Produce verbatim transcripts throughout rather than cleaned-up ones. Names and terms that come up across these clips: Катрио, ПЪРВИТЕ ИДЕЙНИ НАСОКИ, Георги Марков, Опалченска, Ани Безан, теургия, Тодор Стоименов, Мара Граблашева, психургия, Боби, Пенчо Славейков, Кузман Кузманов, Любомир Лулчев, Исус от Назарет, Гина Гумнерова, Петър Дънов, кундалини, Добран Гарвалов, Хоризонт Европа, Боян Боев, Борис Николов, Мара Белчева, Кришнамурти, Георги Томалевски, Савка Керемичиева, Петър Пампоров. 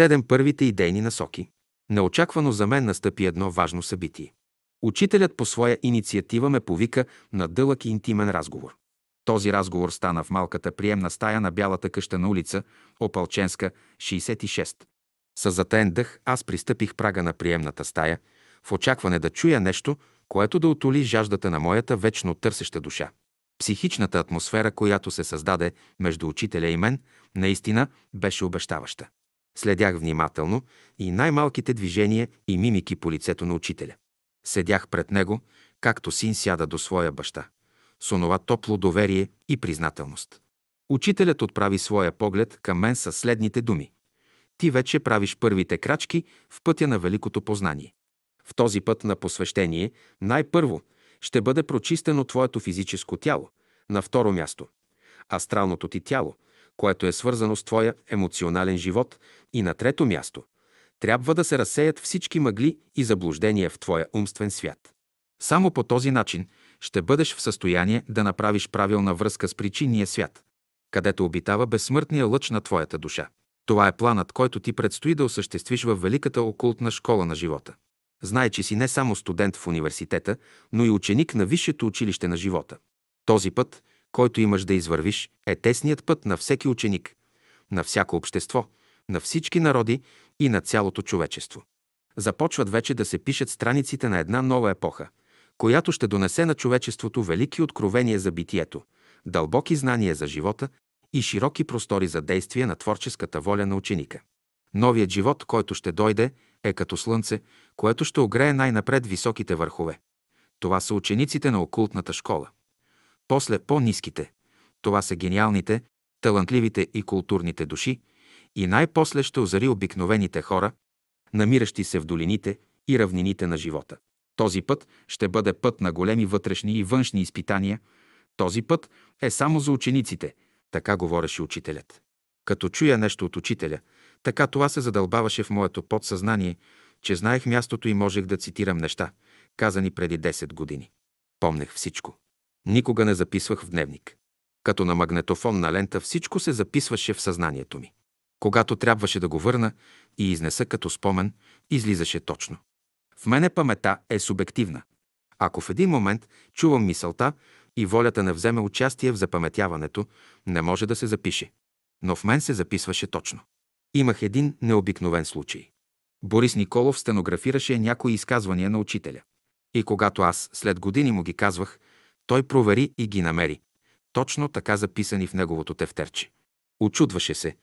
Седем първите идейни насоки. Неочаквано за мен настъпи едно важно събитие. Учителят по своя инициатива ме повика на дълъг и интимен разговор. Този разговор стана в малката приемна стая на Бялата къща на улица Опалченска, шейсет и шест. Със затаен дъх аз пристъпих прага на приемната стая, в очакване да чуя нещо, което да утоли жаждата на моята вечно търсеща душа. Психичната атмосфера, която се създаде между учителя и мен, наистина беше обещаваща. Следях внимателно и най-малките движения и мимики по лицето на учителя. Седях пред него, както син сяда до своя баща, с онова топло доверие и признателност. Учителят отправи своя поглед към мен със следните думи. Ти вече правиш първите крачки в пътя на великото познание. В този път на посвещение най-първо ще бъде прочистено твоето физическо тяло, на второ място – астралното ти тяло, което е свързано с твоя емоционален живот, и на трето място – трябва да се разсеят всички мъгли и заблуждения в твоя умствен свят. Само по този начин ще бъдеш в състояние да направиш правилна връзка с причинния свят, където обитава безсмъртния лъч на твоята душа. Това е планът, който ти предстои да осъществиш във великата окултна школа на живота. Знай, че си не само студент в университета, но и ученик на Висшето училище на живота. Този път, който имаш да извървиш, е тесният път на всеки ученик, на всяко общество, на всички народи и на цялото човечество. Започват вече да се пишат страниците на една нова епоха, която ще донесе на човечеството велики откровения за битието, дълбоки знания за живота и широки простори за действие на творческата воля на ученика. Новият живот, който ще дойде, е като слънце, което ще огрее най-напред високите върхове. Това са учениците на окултната школа. После по-ниските. Това са гениалните, талантливите и културните души. И най-после ще озари обикновените хора, намиращи се в долините и равнините на живота. Този път ще бъде път на големи вътрешни и външни изпитания. Този път е само за учениците, така говореше учителят. Като чуя нещо от учителя, така това се задълбаваше в моето подсъзнание, че знаех мястото и можех да цитирам неща, казани преди десет години. Помнех всичко. Никога не записвах в дневник. Като на магнетофонна лента всичко се записваше в съзнанието ми. Когато трябваше да го върна и изнеса като спомен, излизаше точно. В мене паметта е субективна. Ако в един момент чувам мисълта и волята не вземе участие в запаметяването, не може да се запише. Но в мен се записваше точно. Имах един необикновен случай. Борис Николов стенографираше някои изказвания на учителя. И когато аз след години му ги казвах, той провери и ги намери. Точно така записани в неговото тефтерче. Очудваше се.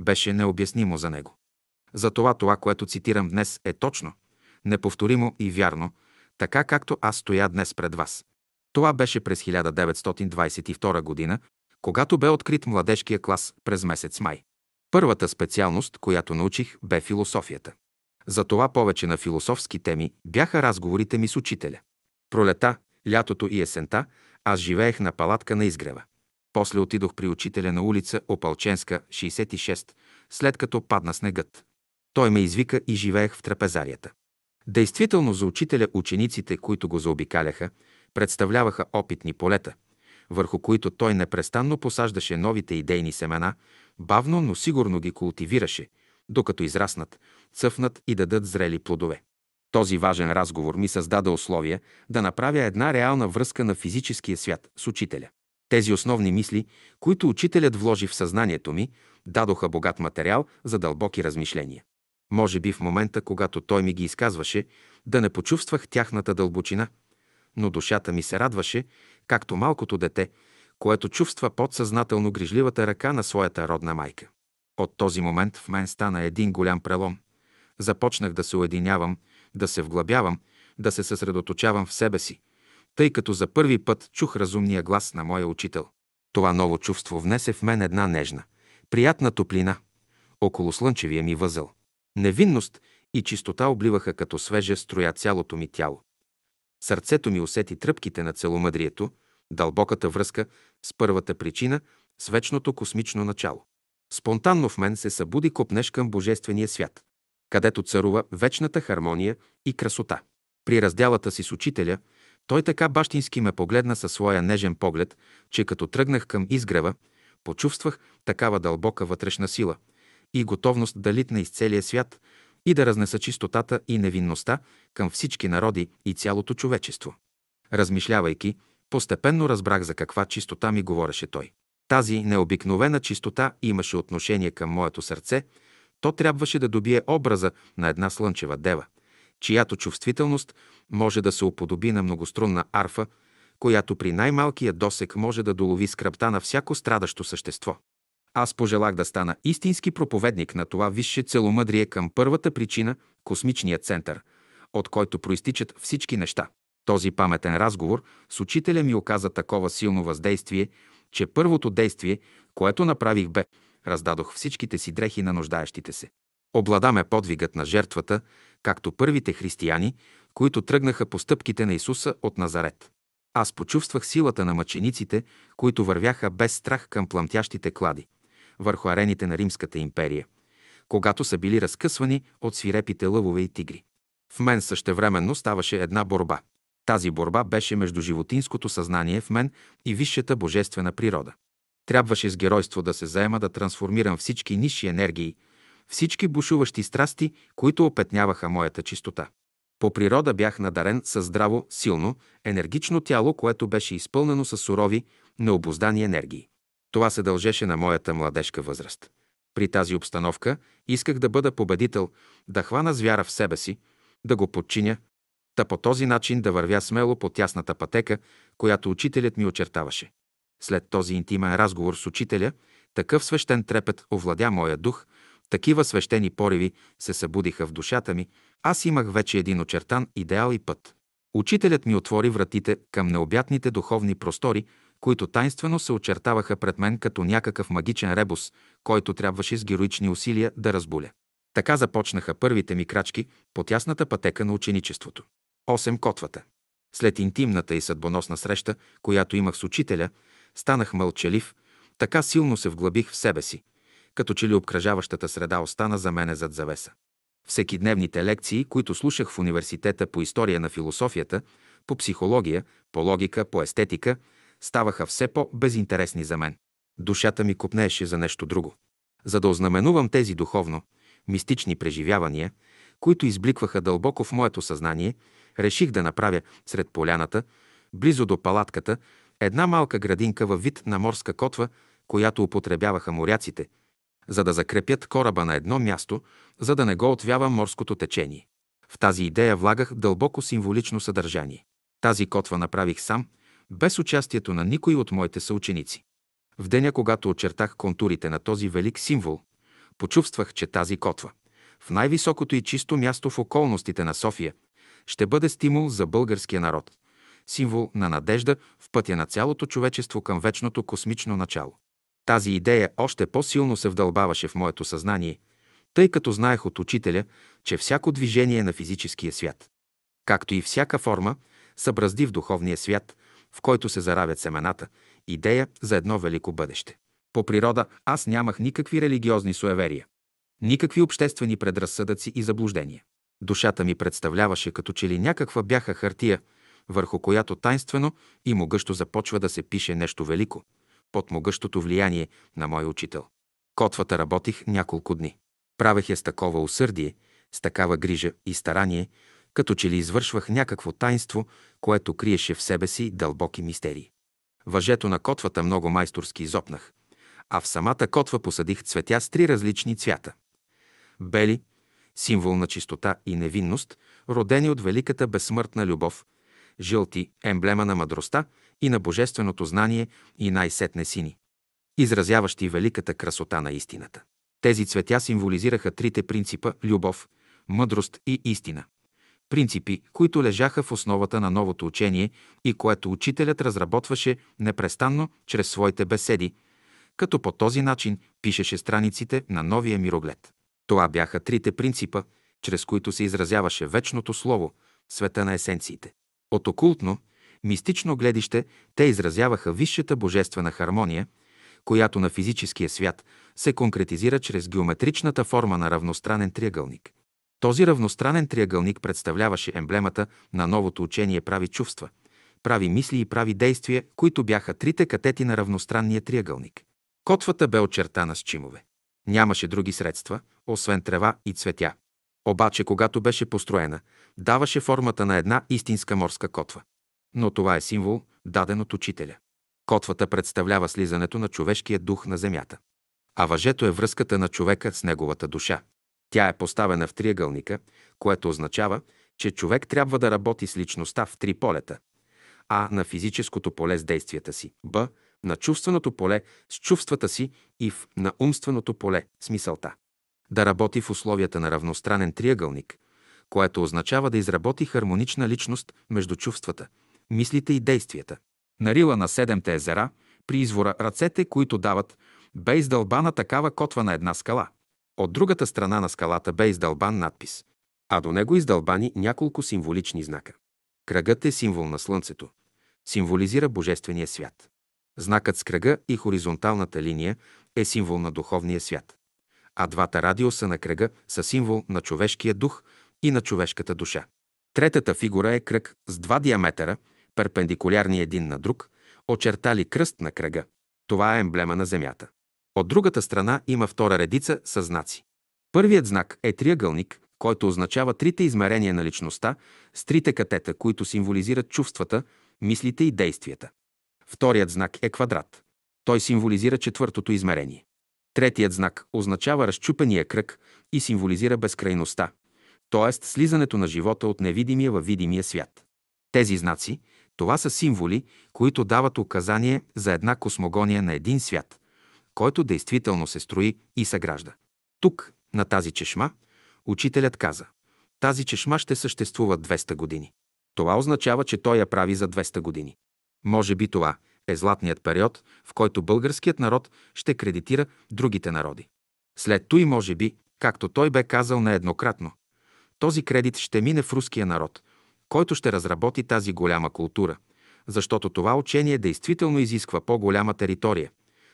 Беше необяснимо за него. Затова това, което цитирам днес, е точно, неповторимо и вярно, така както аз стоя днес пред вас. Това беше през хиляда деветстотин двадесет и втора година, когато бе открит младежкия клас през месец май. Първата специалност, която научих, бе философията. Затова повече на философски теми бяха разговорите ми с учителя. Пролета, лятото и есента аз живеех на палатка на изгрева. После отидох при учителя на улица Опалченска, шейсет и шест, след като падна снегът. Той ме извика и живеех в трапезарията. Действително за учителя учениците, които го заобикаляха, представляваха опитни полета, върху които той непрестанно посаждаше новите идейни семена, бавно, но сигурно ги култивираше, докато израснат, цъфнат и дадат зрели плодове. Този важен разговор ми създаде условия да направя една реална връзка на физическия свят с учителя. Тези основни мисли, които учителят вложи в съзнанието ми, дадоха богат материал за дълбоки размишления. Може би в момента, когато той ми ги изказваше, да не почувствах тяхната дълбочина, но душата ми се радваше, както малкото дете, което чувства подсъзнателно грижливата ръка на своята родна майка. От този момент в мен стана един голям прелом. Започнах да се уединявам, да се вглъбявам, да се съсредоточавам в себе си, тъй като за първи път чух разумния глас на моя учител. Това ново чувство внесе в мен една нежна, приятна топлина около слънчевия ми възъл. Невинност и чистота обливаха като свежа струя цялото ми тяло. Сърцето ми усети тръпките на целомъдрието, дълбоката връзка с първата причина, с вечното космично начало. Спонтанно в мен се събуди копнеж към Божествения свят, където царува вечната хармония и красота. При разделата си с учителя, той така бащински ме погледна със своя нежен поглед, че като тръгнах към изгрева, почувствах такава дълбока вътрешна сила, и готовност да литне из целия свят и да разнеса чистотата и невинността към всички народи и цялото човечество. Размишлявайки, постепенно разбрах за каква чистота ми говореше той. Тази необикновена чистота имаше отношение към моето сърце, то трябваше да добие образа на една слънчева дева, чиято чувствителност може да се уподоби на многострунна арфа, която при най-малкия досек може да долови скръбта на всяко страдащо същество. Аз пожелах да стана истински проповедник на това висше целомъдрие към първата причина – космичния център, от който проистичат всички неща. Този паметен разговор с учителя ми оказа такова силно въздействие, че първото действие, което направих бе, раздадох всичките си дрехи на нуждаещите се. Обладаме подвигът на жертвата, както първите християни, които тръгнаха по стъпките на Исуса от Назарет. Аз почувствах силата на мъчениците, които вървяха без страх към пламтящите клади, върху арените на Римската империя, когато са били разкъсвани от свирепите лъвове и тигри. В мен същевременно ставаше една борба. Тази борба беше между животинското съзнание в мен и висшата божествена природа. Трябваше с геройство да се заема да трансформирам всички нисши енергии, всички бушуващи страсти, които опетняваха моята чистота. По природа бях надарен със здраво, силно, енергично тяло, което беше изпълнено с сурови, необуздани енергии. Това се дължеше на моята младежка възраст. При тази обстановка исках да бъда победител, да хвана звяра в себе си, да го подчиня, та по този начин да вървя смело по тясната пътека, която учителят ми очертаваше. След този интимен разговор с учителя, такъв свещен трепет овладя моя дух, такива свещени пориви се събудиха в душата ми, аз имах вече един очертан идеал и път. Учителят ми отвори вратите към необятните духовни простори, които таинствено се очертаваха пред мен като някакъв магичен ребус, който трябваше с героични усилия да разбуля. Така започнаха първите ми крачки по тясната пътека на ученичеството. Осем котвата. След интимната и съдбоносна среща, която имах с учителя, станах мълчалив, така силно се вглъбих в себе си, като че ли обкръжаващата среда остана за мене зад завеса. Всекидневните лекции, които слушах в университета по история на философията, по психология, по логика, по естетика, ставаха все по-безинтересни за мен. Душата ми копнееше за нещо друго. За да ознаменувам тези духовно, мистични преживявания, които избликваха дълбоко в моето съзнание, реших да направя сред поляната, близо до палатката, една малка градинка във вид на морска котва, която употребяваха моряците, за да закрепят кораба на едно място, за да не го отвява морското течение. В тази идея влагах дълбоко символично съдържание. Тази котва направих сам, без участието на никой от моите съученици. В деня, когато очертах контурите на този велик символ, почувствах, че тази котва, в най-високото и чисто място в околностите на София, ще бъде стимул за българския народ, символ на надежда в пътя на цялото човечество към вечното космично начало. Тази идея още по-силно се вдълбаваше в моето съзнание, тъй като знаех от учителя, че всяко движение на физическия свят, както и всяка форма, събразди в духовния свят, в който се заравят семената, идея за едно велико бъдеще. По природа аз нямах никакви религиозни суеверия, никакви обществени предразсъдъци и заблуждения. Душата ми представляваше като че ли някаква бяха хартия, върху която таинствено и могъщо започва да се пише нещо велико, под могъщото влияние на моя учител. Котвата работих няколко дни. Правех я с такова усърдие, с такава грижа и старание, като че ли извършвах някакво таинство, което криеше в себе си дълбоки мистерии. Въжето на котвата много майсторски изопнах, а в самата котва посадих цветя с три различни цвята. Бели, символ на чистота и невинност, родени от великата безсмъртна любов, жълти, емблема на мъдростта и на божественото знание, и най-сетне сини, изразяващи великата красота на истината. Тези цветя символизираха трите принципа – любов, мъдрост и истина. Принципи, които лежаха в основата на новото учение и което учителят разработваше непрестанно чрез своите беседи, като по този начин пишеше страниците на новия мироглед. Това бяха трите принципа, чрез които се изразяваше вечното слово, света на есенциите. От окултно, мистично гледище те изразяваха висшата божествена хармония, която на физическия свят се конкретизира чрез геометричната форма на равностранен триъгълник. Този равностранен триъгълник представляваше емблемата на новото учение прави чувства, прави мисли и прави действия, които бяха трите катети на равностранния триъгълник. Котвата бе очертана с чимове. Нямаше други средства, освен трева и цветя. Обаче, когато беше построена, даваше формата на една истинска морска котва. Но това е символ, даден от учителя. Котвата представлява слизането на човешкия дух на земята. А въжето е връзката на човека с неговата душа. Тя е поставена в триъгълника, което означава, че човек трябва да работи с личността в три полета. А. На физическото поле с действията си. Б. На чувственото поле с чувствата си и в на умственото поле с мисълта. Да работи в условията на равностранен триъгълник, което означава да изработи хармонична личност между чувствата, мислите и действията. На рила на седемте езера, при извора ръцете, които дават, бе издълбана такава котва на една скала. От другата страна на скалата бе издълбан надпис, а до него издълбани няколко символични знака. Кръгът е символ на слънцето, символизира божествения свят. Знакът с кръга и хоризонталната линия е символ на духовния свят, а двата радиуса на кръга са символ на човешкия дух и на човешката душа. Третата фигура е кръг с два диаметъра, перпендикулярни един на друг, очертали кръст на кръга. Това е емблема на Земята. От другата страна има втора редица със знаци. Първият знак е триъгълник, който означава трите измерения на личността с трите катета, които символизират чувствата, мислите и действията. Вторият знак е квадрат. Той символизира четвъртото измерение. Третият знак означава разчупения кръг и символизира безкрайността, т.е. слизането на живота от невидимия във видимия свят. Тези знаци, това са символи, които дават указание за една космогония на един свят, който действително се строи и съгражда. Тук, на тази чешма, учителят каза: тази чешма ще съществува двеста години. Това означава, че той я прави за двеста години. Може би това е златният период, в който българският народ ще кредитира другите народи. След той, може би, както той бе казал нееднократно, този кредит ще мине в руския народ, който ще разработи тази голяма култура, защото това учение действително изисква по-голяма територия,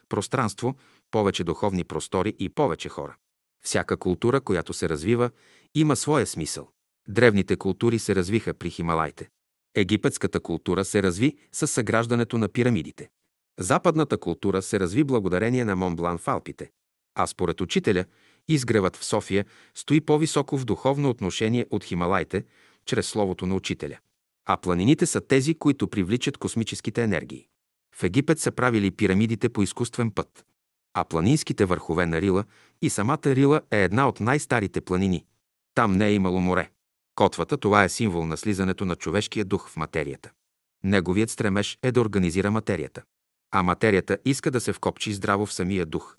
пространство, повече духовни простори и повече хора. Всяка култура, която се развива, има своя смисъл. Древните култури се развиха при Хималаите. Египетската култура се разви със съграждането на пирамидите. Западната култура се разви благодарение на Монблан в Алпите. А според учителя, изгревът в София стои по-високо в духовно отношение от Хималаите, чрез словото на учителя. А планините са тези, които привличат космическите енергии. В Египет са правили пирамидите по изкуствен път, а планинските върхове на Рила и самата Рила е една от най-старите планини. Там не е имало море. Котвата, това е символ на слизането на човешкия дух в материята. Неговият стремеж е да организира материята. А материята иска да се вкопчи здраво в самия дух.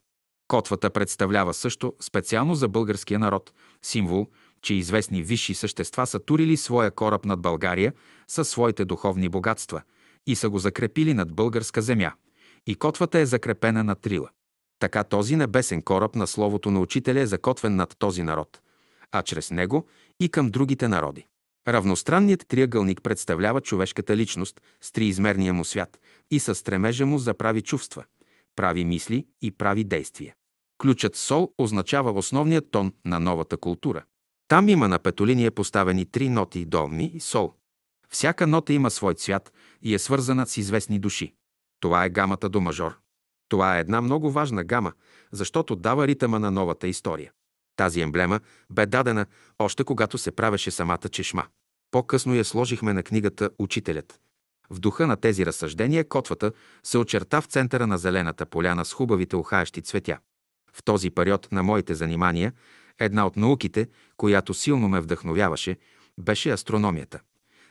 Котвата представлява също специално за българския народ символ, че известни висши същества са турили своя кораб над България със своите духовни богатства и са го закрепили над българска земя. И котвата е закрепена над Рила. Така този небесен кораб на словото на учителя е закотвен над този народ, а чрез него и към другите народи. Равностранният триъгълник представлява човешката личност с триизмерния му свят и със стремежа му за прави чувства, прави мисли и прави действия. Ключът сол означава основният тон на новата култура. Там има на петолиния поставени три ноти до, ми и сол. Всяка нота има свой цвят и е свързана с известни души. Това е гамата до мажор. Това е една много важна гама, защото дава ритъма на новата история. Тази емблема бе дадена още когато се правеше самата чешма. По-късно я сложихме на книгата «Учителят». В духа на тези разсъждения котвата се очерта в центъра на зелената поляна с хубавите ухаещи цветя. В този период на моите занимания една от науките, която силно ме вдъхновяваше, беше астрономията.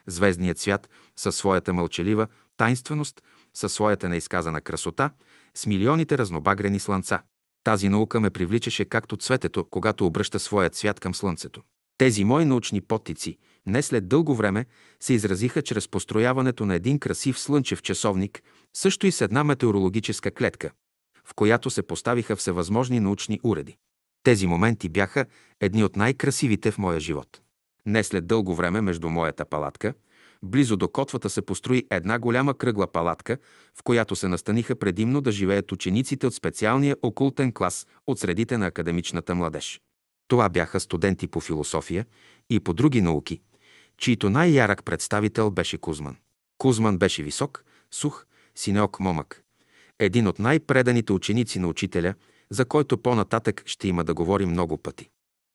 Звездният свят със своята мълчалива таинственост, със своята неизказана красота, с милионите разнобагрени слънца. Тази наука ме привличаше както цветето, когато обръща своя цвят към слънцето. Тези мои научни подтици не след дълго време се изразиха чрез построяването на един красив слънчев часовник, също и с една метеорологическа клетка, в която се поставиха всевъзможни научни уреди. Тези моменти бяха едни от най-красивите в моя живот. Не след дълго време между моята палатка, близо до котвата, се построи една голяма кръгла палатка, в която се настаниха предимно да живеят учениците от специалния окултен клас от средите на академичната младеж. Това бяха студенти по философия и по други науки, чийто най-ярък представител беше Кузман. Кузман беше висок, сух, синеок момък. Един от най-преданите ученици на учителя, за който по-нататък ще има да говори много пъти.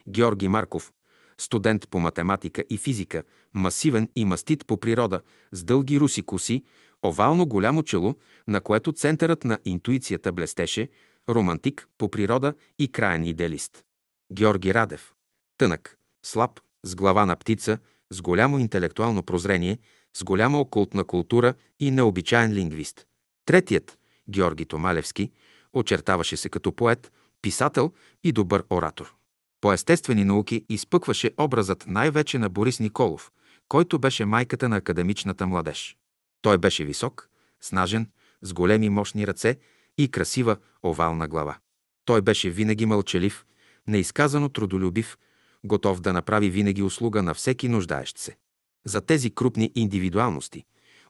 Георги Марков, студент по математика и физика, масивен и мастит по природа, с дълги руси коси, овално голямо чело, на което центърът на интуицията блестеше, романтик по природа и краен идеалист. Георги Радев, тънък, слаб, с глава на птица, с голямо интелектуално прозрение, с голяма окултна култура и необичаен лингвист. Третият, Георги Томалевски, очертаваше се като поет, писател и добър оратор. По естествени науки изпъкваше образът най-вече на Борис Николов, който беше майката на академичната младеж. Той беше висок, снажен, с големи мощни ръце и красива овална глава. Той беше винаги мълчалив, неизказано трудолюбив, готов да направи винаги услуга на всеки нуждаещ се. За тези крупни индивидуалности,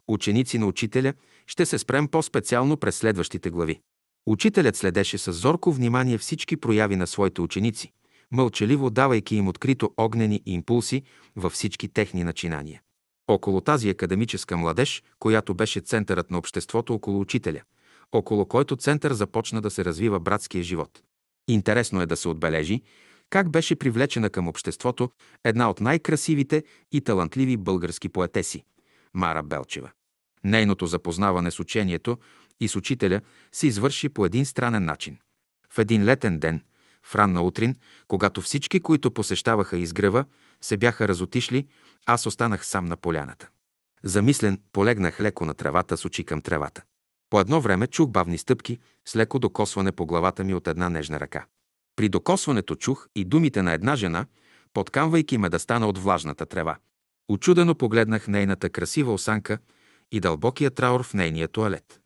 ученици на учителя, ще се спрем по-специално през следващите глави. Учителят следеше със зорко внимание всички прояви на своите ученици, мълчаливо давайки им открито огнени импулси във всички техни начинания. Около тази академическа младеж, която беше центърът на обществото около учителя, около който център започна да се развива братския живот. Интересно е да се отбележи как беше привлечена към обществото една от най-красивите и талантливи български поетеси – Мара Белчева. Нейното запознаване с учението и с учителя се извърши по един странен начин. В един летен ден, в ранна утрин, когато всички, които посещаваха изгрева, се бяха разотишли, аз останах сам на поляната. Замислен, полегнах леко на тревата с очи към тревата. По едно време чух бавни стъпки с леко докосване по главата ми от една нежна ръка. При докосването чух и думите на една жена, подкамвайки ме да стана от влажната трева. Учудено погледнах нейната красива осанка и дълбокия траур в нейния тоалет.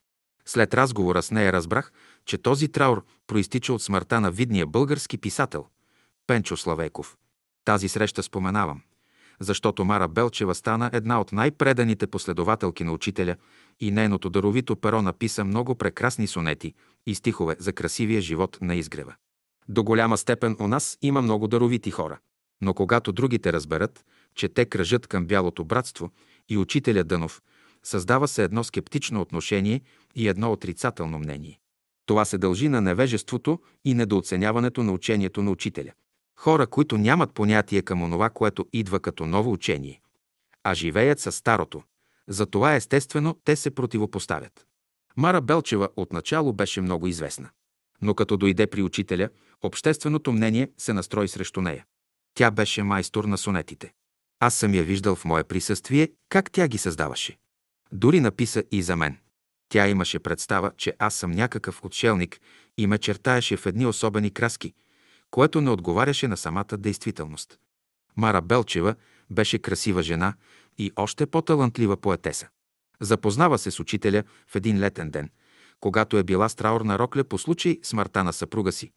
След разговора с нея разбрах, че този траур проистича от смъртта на видния български писател Пенчо Славейков. Тази среща споменавам, защото Мара Белчева стана една от най-преданите последователки на учителя и нейното даровито перо написа много прекрасни сонети и стихове за красивия живот на изгрева. До голяма степен у нас има много даровити хора, но когато другите разберат, че те кръжат към бялото братство и учителя Дънов, създава се едно скептично отношение и едно отрицателно мнение. Това се дължи на невежеството и недооценяването на учението на учителя. Хора, които нямат понятие към онова, което идва като ново учение, а живеят със старото. Затова естествено те се противопоставят. Мара Белчева отначало беше много известна. Но като дойде при учителя, общественото мнение се настрои срещу нея. Тя беше майстор на сонетите. Аз съм я виждал в мое присъствие как тя ги създаваше. Дори написа и за мен. Тя имаше представа, че аз съм някакъв отшелник и ме чертаеше в едни особени краски, което не отговаряше на самата действителност. Мара Белчева беше красива жена и още по-талантлива поетеса. Запознава се с учителя в един летен ден, когато е била с траурна рокля по случай смъртта на съпруга си,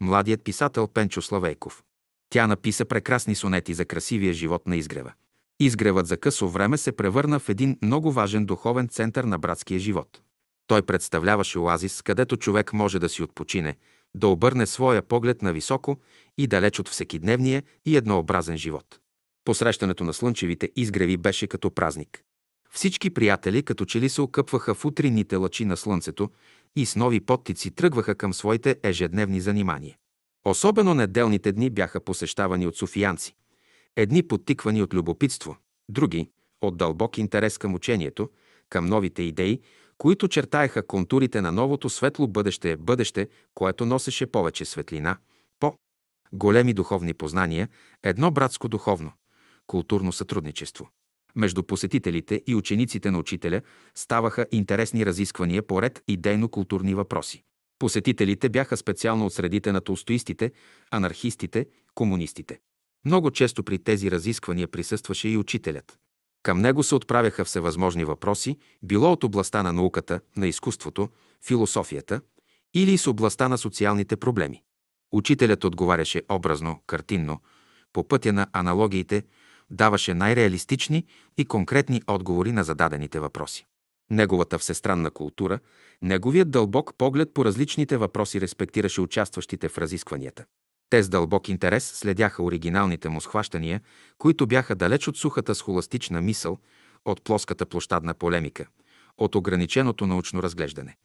младият писател Пенчо Славейков. Тя написа прекрасни сонети за красивия живот на изгрева. Изгревът за късо време се превърна в един много важен духовен център на братския живот. Той представляваше оазис, където човек може да си отпочине, да обърне своя поглед на високо и далеч от всекидневния и еднообразен живот. Посрещането на слънчевите изгреви беше като празник. Всички приятели като че ли се окъпваха в утринните лъчи на слънцето и с нови подтици тръгваха към своите ежедневни занимания. Особено неделните дни бяха посещавани от софиянци. Едни подтиквани от любопитство, други от дълбок интерес към учението, към новите идеи, които чертаеха контурите на новото светло бъдеще, бъдеще, което носеше повече светлина, по-големи духовни познания, едно братско духовно, културно сътрудничество. Между посетителите и учениците на учителя ставаха интересни разисквания по ред идейно-културни въпроси. Посетителите бяха специално от средите на толстоистите, анархистите, комунистите. Много често при тези разисквания присъстваше и учителят. Към него се отправяха всевъзможни въпроси, било от областта на науката, на изкуството, философията или с областта на социалните проблеми. Учителят отговаряше образно, картинно, по пътя на аналогиите, даваше най-реалистични и конкретни отговори на зададените въпроси. Неговата всестранна култура, неговият дълбок поглед по различните въпроси респектираше участващите в разискванията. Те с дълбок интерес следяха оригиналните му схващания, които бяха далеч от сухата схоластична мисъл, от плоската площадна полемика, от ограниченото научно разглеждане.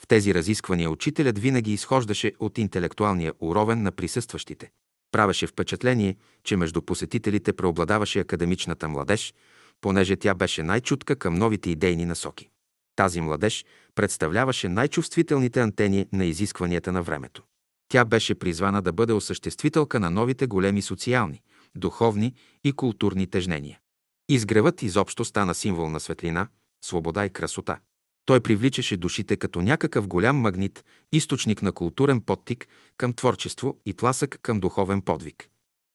В тези разисквания учителят винаги изхождаше от интелектуалния уровен на присъстващите. Правеше впечатление, че между посетителите преобладаваше академичната младеж, понеже тя беше най-чутка към новите идейни насоки. Тази младеж представляваше най-чувствителните антени на изискванията на времето. Тя беше призвана да бъде осъществителка на новите големи социални, духовни и културни тежнения. Изгревът изобщо стана символ на светлина, свобода и красота. Той привличаше душите като някакъв голям магнит, източник на културен подтик към творчество и тласък към духовен подвиг.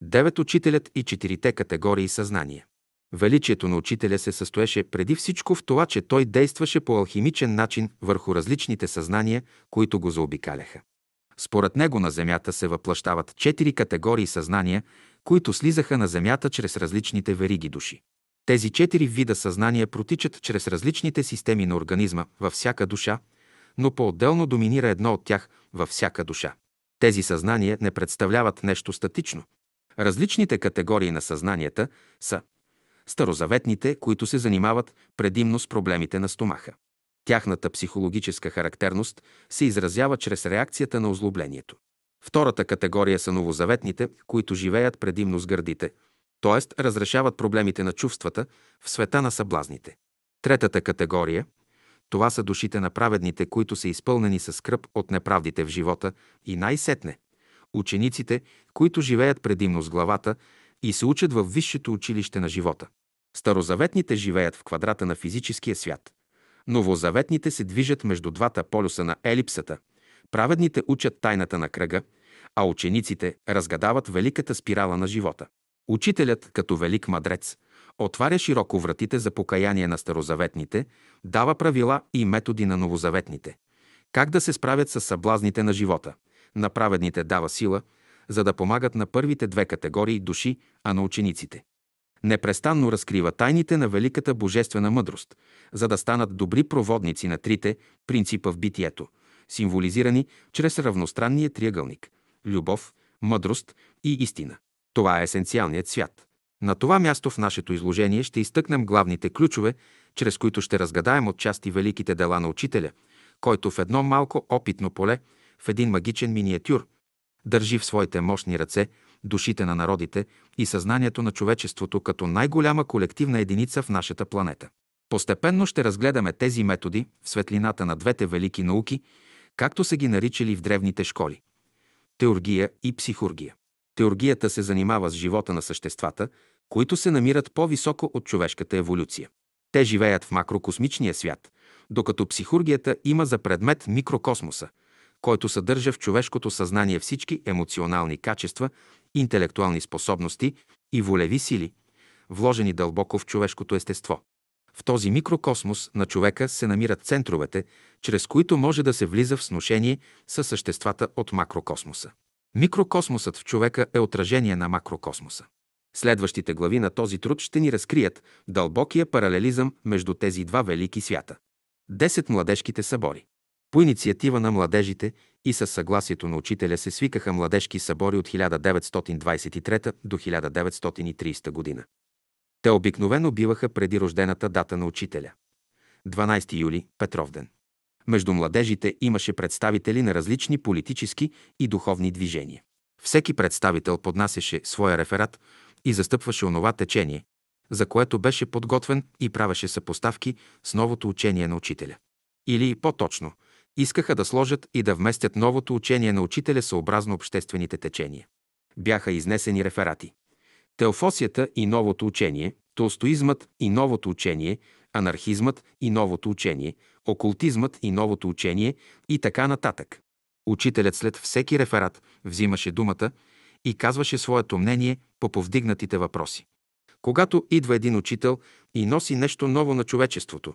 Девет учителят и четирите категории съзнания. Величието на учителя се състоеше преди всичко в това, че той действаше по алхимичен начин върху различните съзнания, които го заобикаляха. Според него на Земята се въплащават четири категории съзнания, които слизаха на Земята чрез различните вериги души. Тези четири вида съзнания протичат чрез различните системи на организма във всяка душа, но по-отделно доминира едно от тях във всяка душа. Тези съзнания не представляват нещо статично. Различните категории на съзнанията са старозаветните, които се занимават предимно с проблемите на стомаха. Тяхната психологическа характерност се изразява чрез реакцията на озлоблението. Втората категория са новозаветните, които живеят предимно с гърдите, т.е. разрешават проблемите на чувствата в света на съблазните. Третата категория – това са душите на праведните, които са изпълнени със скръб от неправдите в живота, и най-сетне – учениците, които живеят предимно с главата и се учат във висшето училище на живота. Старозаветните живеят в квадрата на физическия свят. Новозаветните се движат между двата полюса на елипсата. Праведните учат тайната на кръга, а учениците разгадават великата спирала на живота. Учителят, като велик мъдрец, отваря широко вратите за покаяние на старозаветните, дава правила и методи на новозаветните. Как да се справят с съблазните на живота? На праведните дава сила, за да помагат на първите две категории души, а на учениците непрестанно разкрива тайните на великата божествена мъдрост, за да станат добри проводници на трите принципа в битието, символизирани чрез равностранния триъгълник – любов, мъдрост и истина. Това е есенциалният свят. На това място в нашето изложение ще изтъкнем главните ключове, чрез които ще разгадаем отчасти великите дела на учителя, който в едно малко опитно поле, в един магичен миниатюр, държи в своите мощни ръце душите на народите и съзнанието на човечеството като най-голяма колективна единица в нашата планета. Постепенно ще разгледаме тези методи в светлината на двете велики науки, както са ги наричали в древните школи – теургия и психургия. Теургията се занимава с живота на съществата, които се намират по-високо от човешката еволюция. Те живеят в макрокосмичния свят, докато психургията има за предмет микрокосмоса, който съдържа в човешкото съзнание всички емоционални качества, интелектуални способности и волеви сили, вложени дълбоко в човешкото естество. В този микрокосмос на човека се намират центровете, чрез които може да се влиза в сношение със съществата от макрокосмоса. Микрокосмосът в човека е отражение на макрокосмоса. Следващите глави на този труд ще ни разкрият дълбокия паралелизъм между тези два велики свята. Десет младежките събори. По инициатива на младежите и със съгласието на учителя се свикаха младежки събори от хиляда деветстотин двадесет и трета до хиляда деветстотин и тридесета година. Те обикновено биваха преди рождената дата на учителя – дванадесети юли, Петровден. Между младежите имаше представители на различни политически и духовни движения. Всеки представител поднасяше своя реферат и застъпваше онова течение, за което беше подготвен, и правеше съпоставки с новото учение на учителя. Или по-точно, искаха да сложат и да вместят новото учение на учителя съобразно обществените течения. Бяха изнесени реферати. Теофосията и новото учение, толстоизмът и новото учение, анархизмът и новото учение, окултизмът и новото учение и така нататък. Учителят след всеки реферат взимаше думата и казваше своето мнение по повдигнатите въпроси. Когато идва един учител и носи нещо ново на човечеството,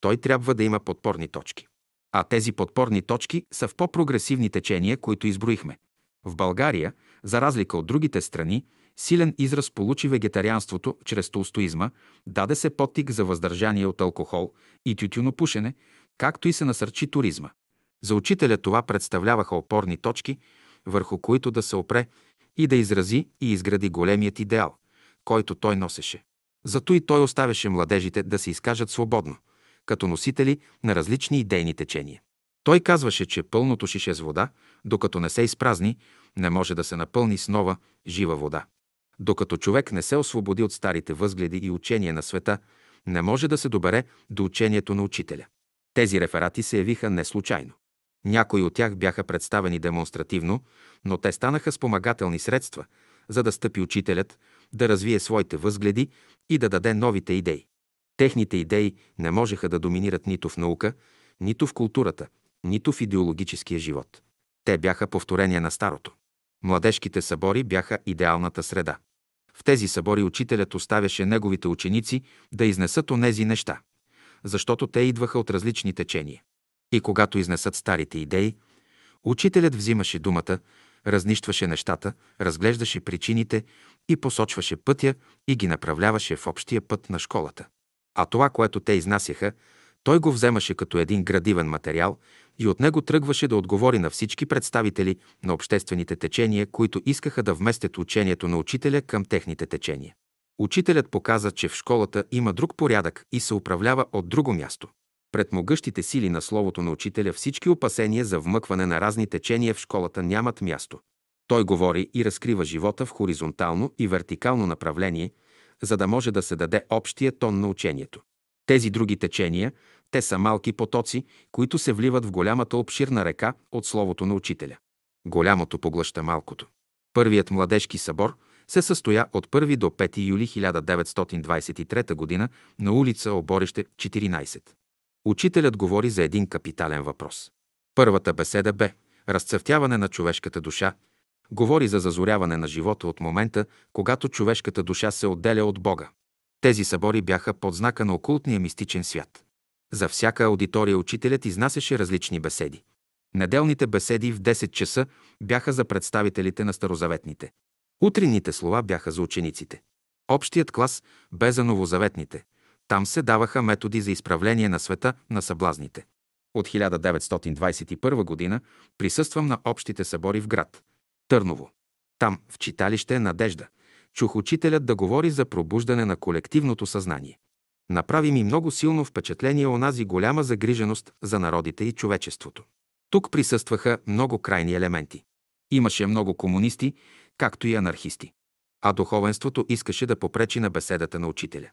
той трябва да има подпорни точки. А тези подпорни точки са в по-прогресивни течения, които изброихме. В България, за разлика от другите страни, силен израз получи вегетарианството чрез толстоизма, даде се подтик за въздържание от алкохол и тютюнопушене, както и се насърчи туризма. За учителя това представляваха опорни точки, върху които да се опре и да изрази и изгради големият идеал, който той носеше. Зато и той оставяше младежите да се изкажат свободно, като носители на различни идейни течения. Той казваше, че пълното шише с вода, докато не се изпразни, не може да се напълни с нова, жива вода. Докато човек не се освободи от старите възгледи и учения на света, не може да се добере до учението на учителя. Тези реферати се явиха не случайно. Някои от тях бяха представени демонстративно, но те станаха спомагателни средства, за да стъпи учителят, да развие своите възгледи и да даде новите идеи. Техните идеи не можеха да доминират нито в наука, нито в културата, нито в идеологическия живот. Те бяха повторения на старото. Младежките събори бяха идеалната среда. В тези събори учителят оставяше неговите ученици да изнесат онези неща, защото те идваха от различни течения. И когато изнесат старите идеи, учителят взимаше думата, разнищваше нещата, разглеждаше причините и посочваше пътя и ги направляваше в общия път на школата. А това, което те изнасяха, той го вземаше като един градивен материал и от него тръгваше да отговори на всички представители на обществените течения, които искаха да вместят учението на учителя към техните течения. Учителят показа, че в школата има друг порядък и се управлява от друго място. Пред могъщите сили на словото на учителя всички опасения за вмъкване на разни течения в школата нямат място. Той говори и разкрива живота в хоризонтално и вертикално направление, за да може да се даде общия тон на учението. Тези други течения, те са малки потоци, които се вливат в голямата обширна река от словото на учителя. Голямото поглъща малкото. Първият младежки събор се състоя от първи до пети юли хиляда деветстотин двадесет и трета г. на улица Оборище четиринадесет. Учителят говори за един капитален въпрос. Първата беседа бе разцъфтяване на човешката душа, говори за зазоряване на живота от момента, когато човешката душа се отделя от Бога. Тези събори бяха под знака на окултния мистичен свят. За всяка аудитория учителят изнасяше различни беседи. Неделните беседи в десет часа бяха за представителите на старозаветните. Утринните слова бяха за учениците. Общият клас бе за новозаветните. Там се даваха методи за изправление на света на съблазните. От хиляда деветстотин двадесет и първа година присъствам на общите събори в град Търново. Там, в читалище Надежда, чух учителят да говори за пробуждане на колективното съзнание. Направи ми много силно впечатление онази голяма загриженост за народите и човечеството. Тук присъстваха много крайни елементи. Имаше много комунисти, както и анархисти. А духовенството искаше да попречи на беседата на учителя.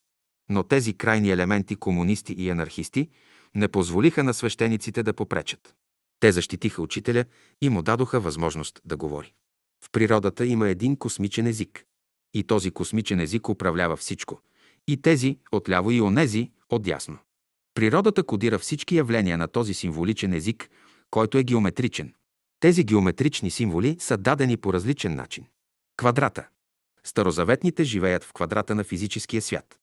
Но тези крайни елементи, комунисти и анархисти, не позволиха на свещениците да попречат. Те защитиха учителя и му дадоха възможност да говори. В природата има един космичен език. И този космичен език управлява всичко. И тези отляво и онези отдясно. Природата кодира всички явления на този символичен език, който е геометричен. Тези геометрични символи са дадени по различен начин. Квадрата. Старозаветните живеят в квадрата на физическия свят.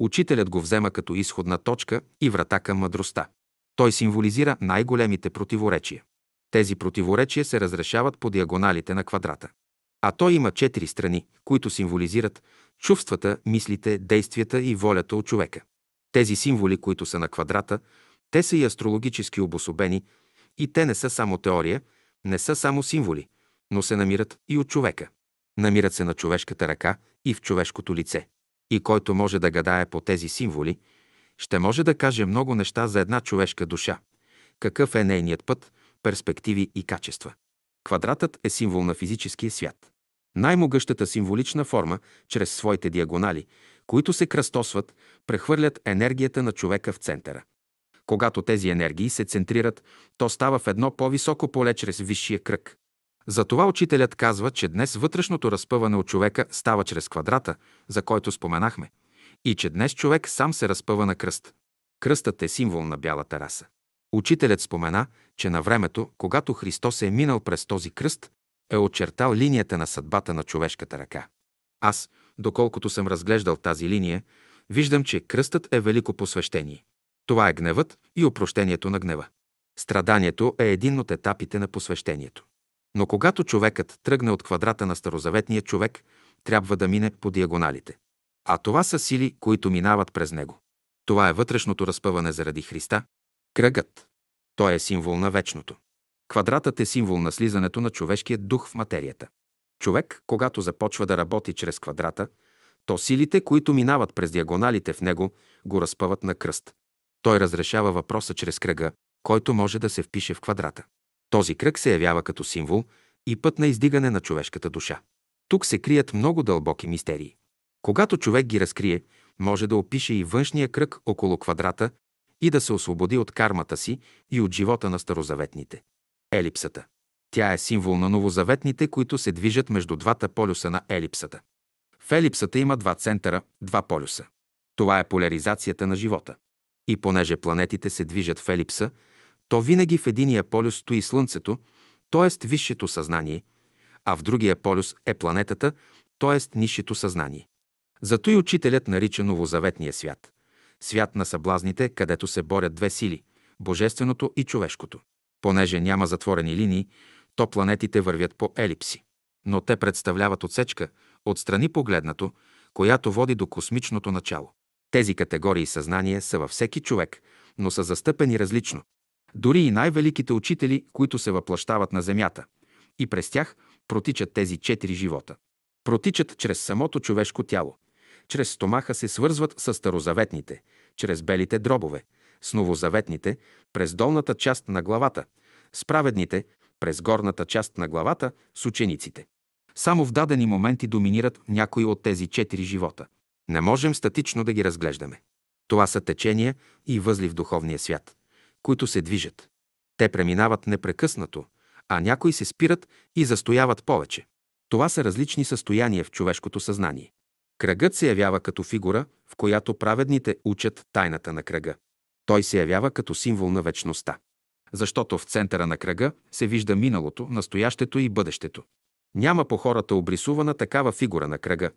Учителят го взема като изходна точка и врата към мъдростта. Той символизира най-големите противоречия. Тези противоречия се разрешават по диагоналите на квадрата. А той има четири страни, които символизират чувствата, мислите, действията и волята от човека. Тези символи, които са на квадрата, те са и астрологически обособени, и те не са само теория, не са само символи, но се намират и от човека. Намират се на човешката ръка и в човешкото лице. И който може да гадае по тези символи, ще може да каже много неща за една човешка душа. Какъв е нейният път, перспективи и качества. Квадратът е символ на физическия свят. Най-могъщата символична форма, чрез своите диагонали, които се кръстосват, прехвърлят енергията на човека в центъра. Когато тези енергии се центрират, то става в едно по-високо поле чрез висшия кръг. Затова учителят казва, че днес вътрешното разпъване от човека става чрез квадрата, за който споменахме, и че днес човек сам се разпъва на кръст. Кръстът е символ на бялата раса. Учителят спомена, че на времето, когато Христос е минал през този кръст, е очертал линията на съдбата на човешката ръка. Аз, доколкото съм разглеждал тази линия, виждам, че кръстът е велико посвещение. Това е гневът и опрощението на гнева. Страданието е един от етапите на посвещението. Но когато човекът тръгне от квадрата на старозаветния човек, трябва да мине по диагоналите. А това са сили, които минават през него. Това е вътрешното разпъване заради Христа. Кръгът. Той е символ на вечното. Квадратът е символ на слизането на човешкия дух в материята. Човек, когато започва да работи чрез квадрата, то силите, които минават през диагоналите в него, го разпъват на кръст. Той разрешава въпроса чрез кръга, който може да се впише в квадрата. Този кръг се явява като символ и път на издигане на човешката душа. Тук се крият много дълбоки мистерии. Когато човек ги разкрие, може да опише и външния кръг около квадрата и да се освободи от кармата си и от живота на старозаветните. Елипсата. Тя е символ на новозаветните, които се движат между двата полюса на елипсата. В елипсата има два центъра, два полюса. Това е поляризацията на живота. И понеже планетите се движат в елипса, то винаги в единия полюс стои Слънцето, т.е. висшето съзнание, а в другия полюс е планетата, т.е. нисшето съзнание. Зато и учителят нарича новозаветния свят – свят на съблазните, където се борят две сили – божественото и човешкото. Понеже няма затворени линии, то планетите вървят по елипси. Но те представляват отсечка, отстрани погледнато, която води до космичното начало. Тези категории съзнание са във всеки човек, но са застъпени различно. Дори и най-великите учители, които се въплащават на Земята, и през тях протичат тези четири живота. Протичат чрез самото човешко тяло. Чрез стомаха се свързват с старозаветните, чрез белите дробове, с новозаветните, през долната част на главата, с праведните, през горната част на главата, с учениците. Само в дадени моменти доминират някои от тези четири живота. Не можем статично да ги разглеждаме. Това са течения и възли в духовния свят, които се движат. Те преминават непрекъснато, а някои се спират и застояват повече. Това са различни състояния в човешкото съзнание. Кръгът се явява като фигура, в която праведните учат тайната на кръга. Той се явява като символ на вечността. Защото в центъра на кръга се вижда миналото, настоящето и бъдещето. Няма по хората обрисувана такава фигура на кръга,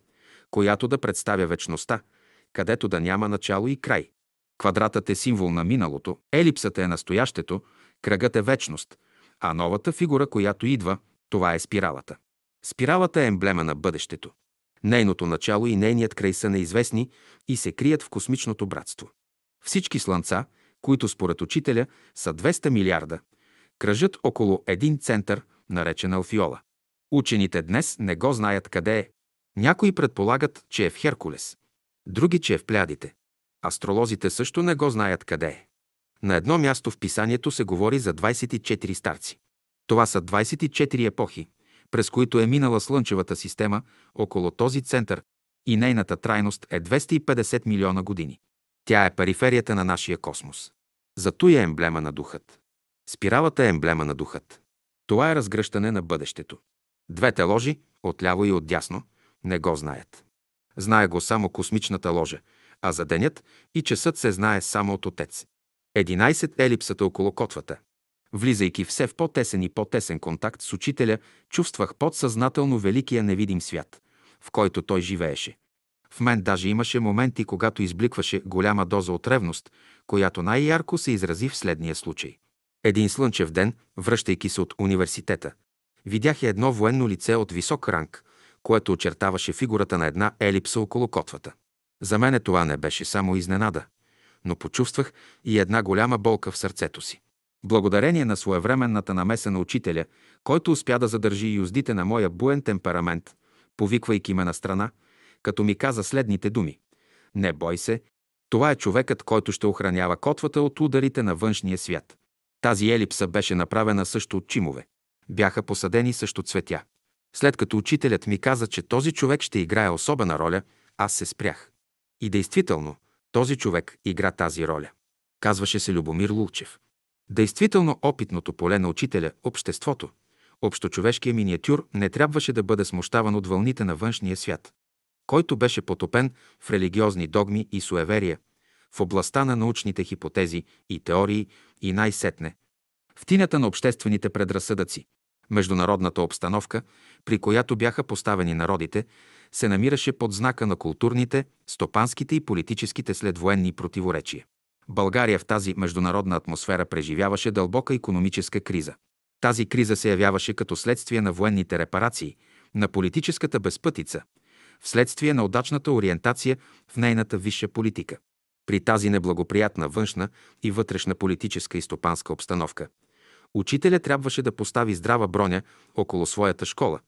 която да представя вечността, където да няма начало и край. Квадратът е символ на миналото, елипсата е настоящето, кръгът е вечност, а новата фигура, която идва, това е спиралата. Спиралата е емблема на бъдещето. Нейното начало и нейният край са неизвестни и се крият в космичното братство. Всички слънца, които според учителя са двеста милиарда, кръжат около един център, наречен алфиола. Учените днес не го знаят къде е. Някои предполагат, че е в Херкулес, други, че е в Плеядите. Астролозите също не го знаят къде е. На едно място в писанието се говори за двадесет и четири старци. Това са двадесет и четири епохи, през които е минала Слънчевата система около този център и нейната трайност е двеста и петдесет милиона години. Тя е периферията на нашия космос. Зато е емблема на духът. Спиралата е емблема на духът. Това е разгръщане на бъдещето. Двете ложи, отляво и отдясно, не го знаят. Знае го само космичната ложа, а за денят и часът се знае само от Отец. единадесет елипсата около котвата. Влизайки все в по-тесен и по-тесен контакт с учителя, чувствах подсъзнателно великия невидим свят, в който той живееше. В мен даже имаше моменти, когато избликваше голяма доза от ревност, която най-ярко се изрази в следния случай. Един слънчев ден, връщайки се от университета, видях едно военно лице от висок ранг, което очертаваше фигурата на една елипса около котвата. За мене това не беше само изненада, но почувствах и една голяма болка в сърцето си. Благодарение на своевременната намеса на учителя, който успя да задържи юздите на моя буен темперамент, повиквайки ме на страна, като ми каза следните думи. Не бой се, това е човекът, който ще охранява котвата от ударите на външния свят. Тази елипса беше направена също от чимове. Бяха посадени също цветя. След като учителят ми каза, че този човек ще играе особена роля, аз се спрях. И действително, този човек игра тази роля. Казваше се Любомир Лулчев. Действително опитното поле на учителя, обществото, общочовешкия миниатюр не трябваше да бъде смущаван от вълните на външния свят, който беше потопен в религиозни догми и суеверия, в областта на научните хипотези и теории и най-сетне в тината на обществените предразсъдъци. Международната обстановка, при която бяха поставени народите, се намираше под знака на културните, стопанските и политическите следвоенни противоречия. България в тази международна атмосфера преживяваше дълбока икономическа криза. Тази криза се явяваше като следствие на военните репарации, на политическата безпътица, вследствие на удачната ориентация в нейната висша политика. При тази неблагоприятна външна и вътрешна политическа и стопанска обстановка, учителя трябваше да постави здрава броня около своята школа,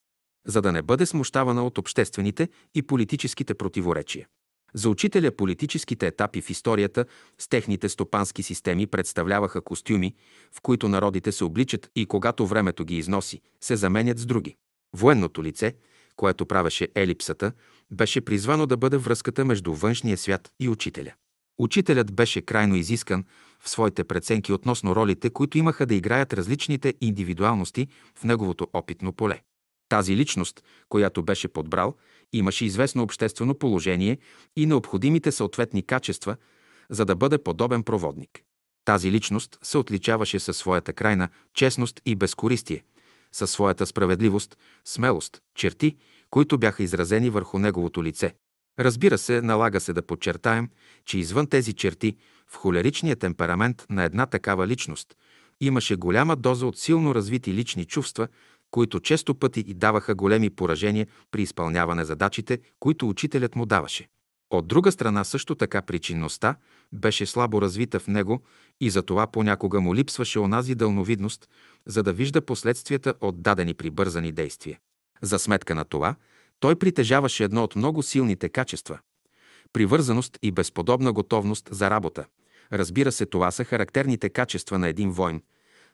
за да не бъде смущавана от обществените и политическите противоречия. За учителя политическите етапи в историята с техните стопански системи представляваха костюми, в които народите се обличат и когато времето ги износи, се заменят с други. Военното лице, което правеше елипсата, беше призвано да бъде връзката между външния свят и учителя. Учителят беше крайно изискан в своите преценки относно ролите, които имаха да играят различните индивидуалности в неговото опитно поле. Тази личност, която беше подбрал, имаше известно обществено положение и необходимите съответни качества, за да бъде подобен проводник. Тази личност се отличаваше със своята крайна честност и безкористие, със своята справедливост, смелост, черти, които бяха изразени върху неговото лице. Разбира се, налага се да подчертаем, че извън тези черти, в холеричния темперамент на една такава личност, имаше голяма доза от силно развити лични чувства, които често пъти и даваха големи поражения при изпълняване задачите, които учителят му даваше. От друга страна също така причинността беше слабо развита в него и затова понякога му липсваше онази дълновидност, за да вижда последствията от дадени прибързани действия. За сметка на това, той притежаваше едно от много силните качества – привързаност и безподобна готовност за работа. Разбира се, това са характерните качества на един войн,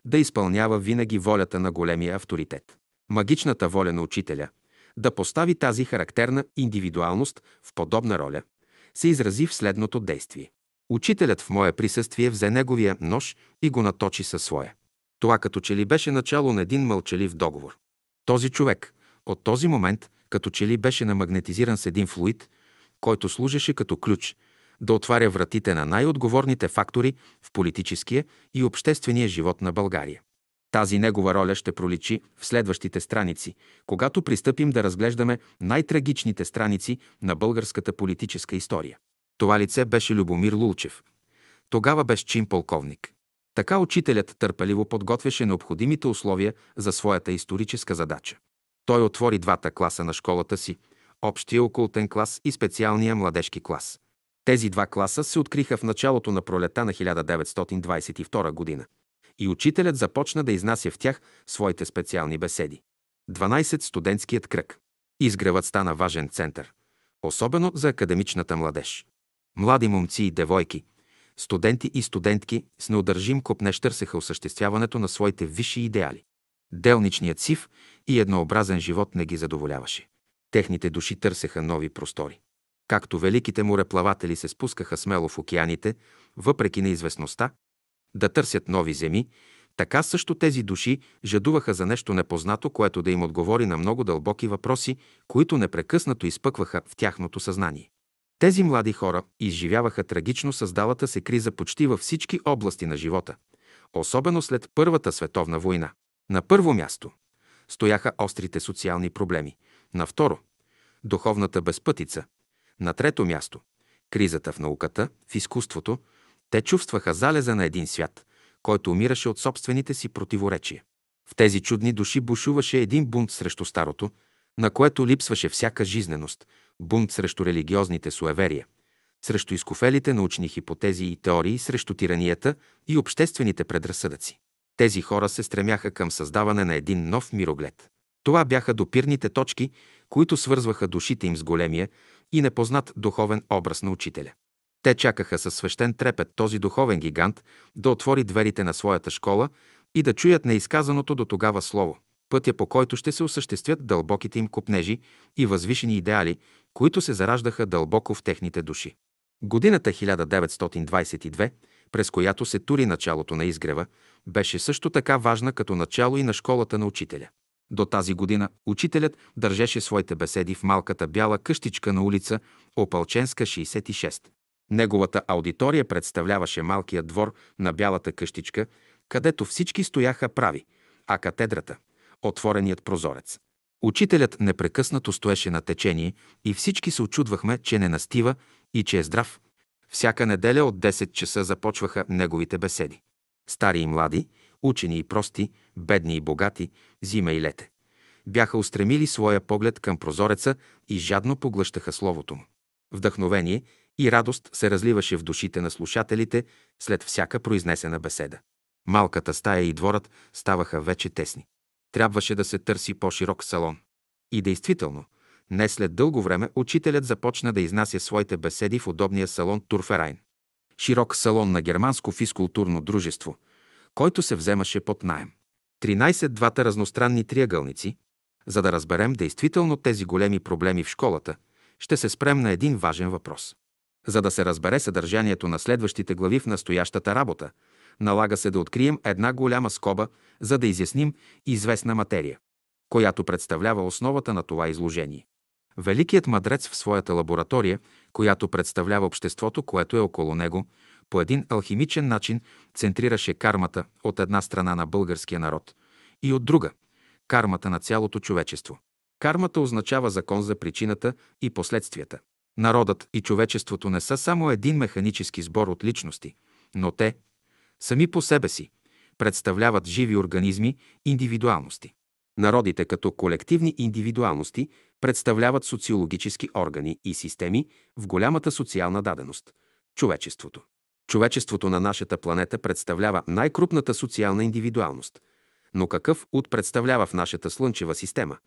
да изпълнява винаги волята на големия авторитет. Магичната воля на учителя да постави тази характерна индивидуалност в подобна роля се изрази в следното действие. Учителят в мое присъствие взе неговия нож и го наточи със своя. Това като че ли беше начало на един мълчалив договор. Този човек от този момент като че ли беше намагнетизиран с един флуид, който служеше като ключ да отваря вратите на най-отговорните фактори в политическия и обществения живот на България. Тази негова роля ще проличи в следващите страници, когато пристъпим да разглеждаме най-трагичните страници на българската политическа история. Това лице беше Любомир Лулчев. Тогава беше чин полковник. Така учителят търпеливо подготвяше необходимите условия за своята историческа задача. Той отвори двата класа на школата си – общия окултен клас и специалния младежки клас. Тези два класа се откриха в началото на пролета на хиляда деветстотин двадесет и втора година и учителят започна да изнася в тях своите специални беседи. дванадесети студентският кръг. Изгревът стана важен център, особено за академичната младеж. Млади момци и девойки, студенти и студентки с неудържим копнеж търсеха осъществяването на своите висши идеали. Делничният сив и еднообразен живот не ги задоволяваше. Техните души търсеха нови простори. Както великите мореплаватели се спускаха смело в океаните, въпреки неизвестността, да търсят нови земи, така също тези души жадуваха за нещо непознато, което да им отговори на много дълбоки въпроси, които непрекъснато изпъкваха в тяхното съзнание. Тези млади хора изживяваха трагично създалата се криза почти във всички области на живота, особено след Първата световна война. На първо място стояха острите социални проблеми, на второ – духовната безпътица, на трето място – кризата в науката, в изкуството. Те чувстваха залеза на един свят, който умираше от собствените си противоречия. В тези чудни души бушуваше един бунт срещу старото, на което липсваше всяка жизненост, бунт срещу религиозните суеверия, срещу изкуфелите научни хипотези и теории, срещу тиранията и обществените предразсъдъци. Тези хора се стремяха към създаване на един нов мироглед. Това бяха допирните точки, които свързваха душите им с големия и непознат духовен образ на учителя. Те чакаха със свещен трепет този духовен гигант да отвори дверите на своята школа и да чуят неизказаното до тогава слово, пътя по който ще се осъществят дълбоките им копнежи и възвишени идеали, които се зараждаха дълбоко в техните души. Годината хиляда деветстотин двадесет и две, през която се тури началото на изгрева, беше също така важна като начало и на школата на учителя. До тази година учителят държеше своите беседи в малката бяла къщичка на улица Опалченска, шейсет и шест. Неговата аудитория представляваше малкия двор на бялата къщичка, където всички стояха прави, а катедрата – отвореният прозорец. Учителят непрекъснато стоеше на течение и всички се очудвахме, че не настива и че е здрав. Всяка неделя от десет часа започваха неговите беседи. Стари и млади, учени и прости, бедни и богати, зима и лете, бяха устремили своя поглед към прозореца и жадно поглъщаха словото му. Вдъхновение и радост се разливаше в душите на слушателите след всяка произнесена беседа. Малката стая и дворът ставаха вече тесни. Трябваше да се търси по-широк салон. И действително, Не след дълго време учителят започна да изнася своите беседи в удобния салон Турферайн. Широк салон на германско физкултурно дружество, който се вземаше под наем. тринайсет двата разностранни триъгълници. За да разберем действително тези големи проблеми в школата, ще се спрем на един важен въпрос. За да се разбере съдържанието на следващите глави в настоящата работа, налага се да открием една голяма скоба, за да изясним известна материя, която представлява основата на това изложение. Великият мъдрец в своята лаборатория, която представлява обществото, което е около него, по един алхимичен начин центрираше кармата от една страна на българския народ и от друга – кармата на цялото човечество. Кармата означава закон за причината и последствията. Народът и човечеството не са само един механически сбор от личности, но те, сами по себе си, представляват живи организми, индивидуалности. Народите като колективни индивидуалности представляват социологически органи и системи в голямата социална даденост – човечеството. Човечеството на нашата планета представлява най-крупната социална индивидуалност, но какъв ут представлява в нашата слънчева система?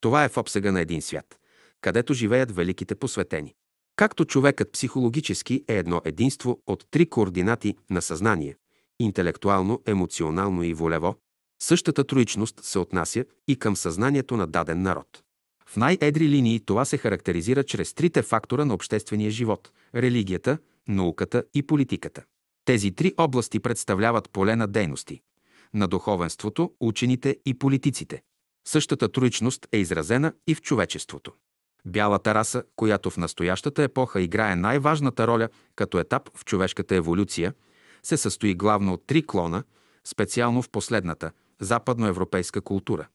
Това е в обсега на един свят, където живеят великите посветени. Както човекът психологически е едно единство от три координати на съзнание – интелектуално, емоционално и волево, същата троичност се отнася и към съзнанието на даден народ. В най-едри линии това се характеризира чрез трите фактора на обществения живот – религията, науката и политиката. Тези три области представляват поле на дейности – на духовенството, учените и политиците. Същата троичност е изразена и в човечеството. Бялата раса, която в настоящата епоха играе най-важната роля като етап в човешката еволюция, се състои главно от три клона, специално в последната – западноевропейска култура.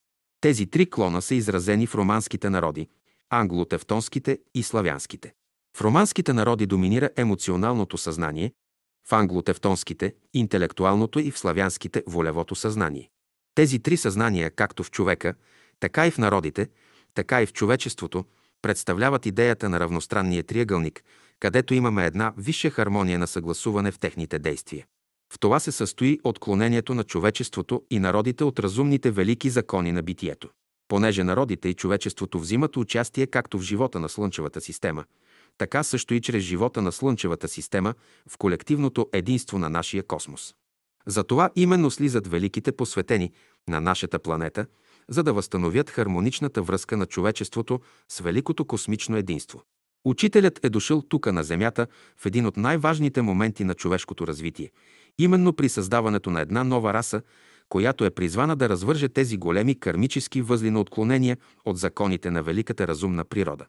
Тези три клона са изразени в романските народи – англотевтонските и славянските. В романските народи доминира емоционалното съзнание, в англотевтонските – интелектуалното и в славянските – волевото съзнание. Тези три съзнания, както в човека, така и в народите, така и в човечеството, представляват идеята на равностранния триъгълник, където имаме една висша хармония на съгласуване в техните действия. В това се състои отклонението на човечеството и народите от разумните велики закони на битието. Понеже народите и човечеството взимат участие както в живота на Слънчевата система, така също и чрез живота на Слънчевата система в колективното единство на нашия космос. Затова именно слизат великите посветени на нашата планета, за да възстановят хармоничната връзка на човечеството с великото космично единство. Учителят е дошъл тука на Земята в един от най-важните моменти на човешкото развитие, именно при създаването на една нова раса, която е призвана да развърже тези големи кармически възли на отклонения от законите на великата разумна природа.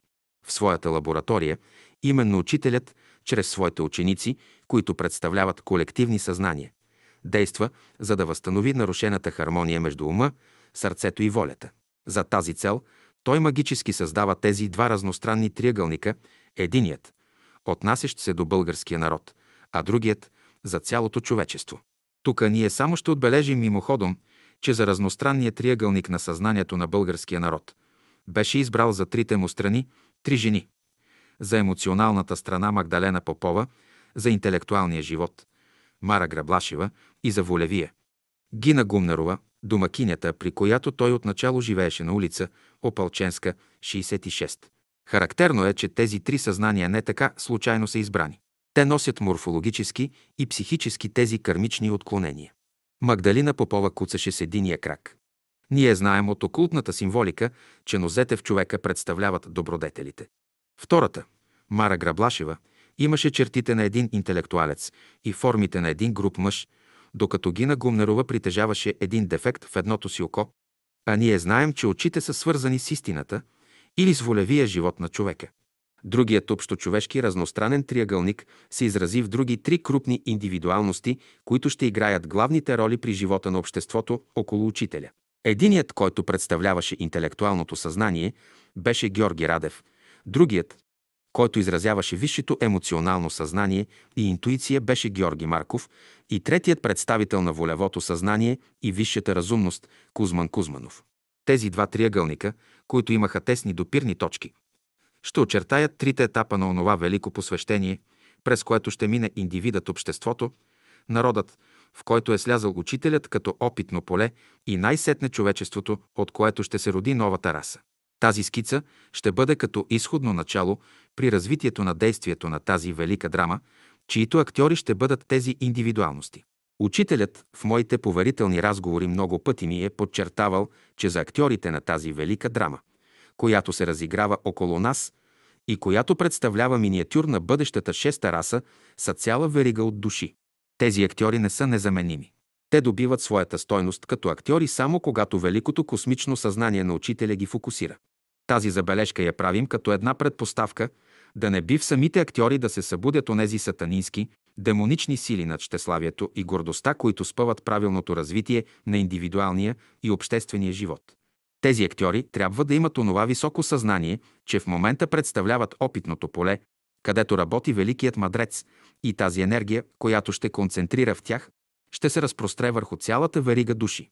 В своята лаборатория, именно учителят, чрез своите ученици, които представляват колективни съзнания, действа, за да възстанови нарушената хармония между ума, сърцето и волята. За тази цел той магически създава тези два разностранни триъгълника, единият, отнасящ се до българския народ, а другият – за цялото човечество. Тук ние само ще отбележим мимоходом, че за разностранния триъгълник на съзнанието на българския народ беше избрал за трите му страни три жени. За емоционалната страна Магдалена Попова, за интелектуалния живот – Мара Граблашева и за волевия – Гина Гумнерова, домакинята, при която той отначало живееше на улица Опалченска, шейсет и шест. Характерно е, че тези три съзнания не така случайно са избрани. Те носят морфологически и психически тези кармични отклонения. Магдалина Попова куцаше с единия крак. Ние знаем от окултната символика, че нозете в човека представляват добродетелите. Втората, Мара Граблашева, имаше чертите на един интелектуалец и формите на един груб мъж, докато Гина Гумнерова притежаваше един дефект в едното си око, а ние знаем, че очите са свързани с истината или с волевия живот на човека. Другият общочовешки разностранен триъгълник се изрази в други три крупни индивидуалности, които ще играят главните роли при живота на обществото около учителя. Единият, който представляваше интелектуалното съзнание, беше Георги Радев. Другият, който изразяваше висшето емоционално съзнание и интуиция, беше Георги Марков, и третият представител на волевото съзнание и висшата разумност – Кузман Кузманов. Тези два триъгълника, които имаха тесни допирни точки, ще очертаят трите етапа на онова велико посвещение, през което ще мине индивидът, обществото, народът, в който е слязал учителят като опитно поле, и най-сетне човечеството, от което ще се роди новата раса. Тази скица ще бъде като изходно начало при развитието на действието на тази велика драма, чието актьори ще бъдат тези индивидуалности. Учителят в моите поверителни разговори много пъти ми е подчертавал, че за актьорите на тази велика драма, която се разиграва около нас и която представлява миниатюр на бъдещата шеста раса, са цяла верига от души. Тези актьори не са незаменими. Те добиват своята стойност като актьори само когато великото космично съзнание на учителя ги фокусира. Тази забележка я правим като една предпоставка да не би в самите актьори да се събудят онези сатанински, демонични сили над щеславието и гордостта, които спъват правилното развитие на индивидуалния и обществения живот. Тези актьори трябва да имат онова високо съзнание, че в момента представляват опитното поле, където работи великият мъдрец, и тази енергия, която ще концентрира в тях, ще се разпростре върху цялата верига души,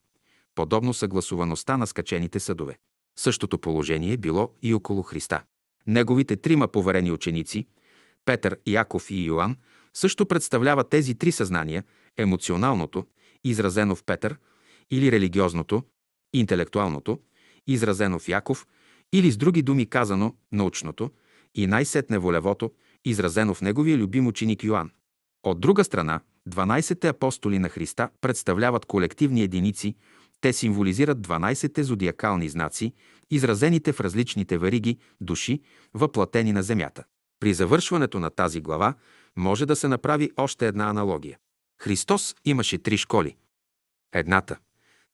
подобно съгласуваността на скачените съдове. Същото положение било и около Христа. Неговите трима поверени ученици, Петър, Яков и Йоан, също представляват тези три съзнания: емоционалното, изразено в Петър, или религиозното, интелектуалното, изразено в Яков, или с други думи казано, научното, и най-сетне волевото, изразено в неговия любим ученик Йоан. От друга страна, дванайсетте апостоли на Христа представляват колективни единици, те символизират дванайсетте зодиакални знаци, изразените в различните вериги души, въплатени на земята. При завършването на тази глава може да се направи още една аналогия. Христос имаше три школи. Едната,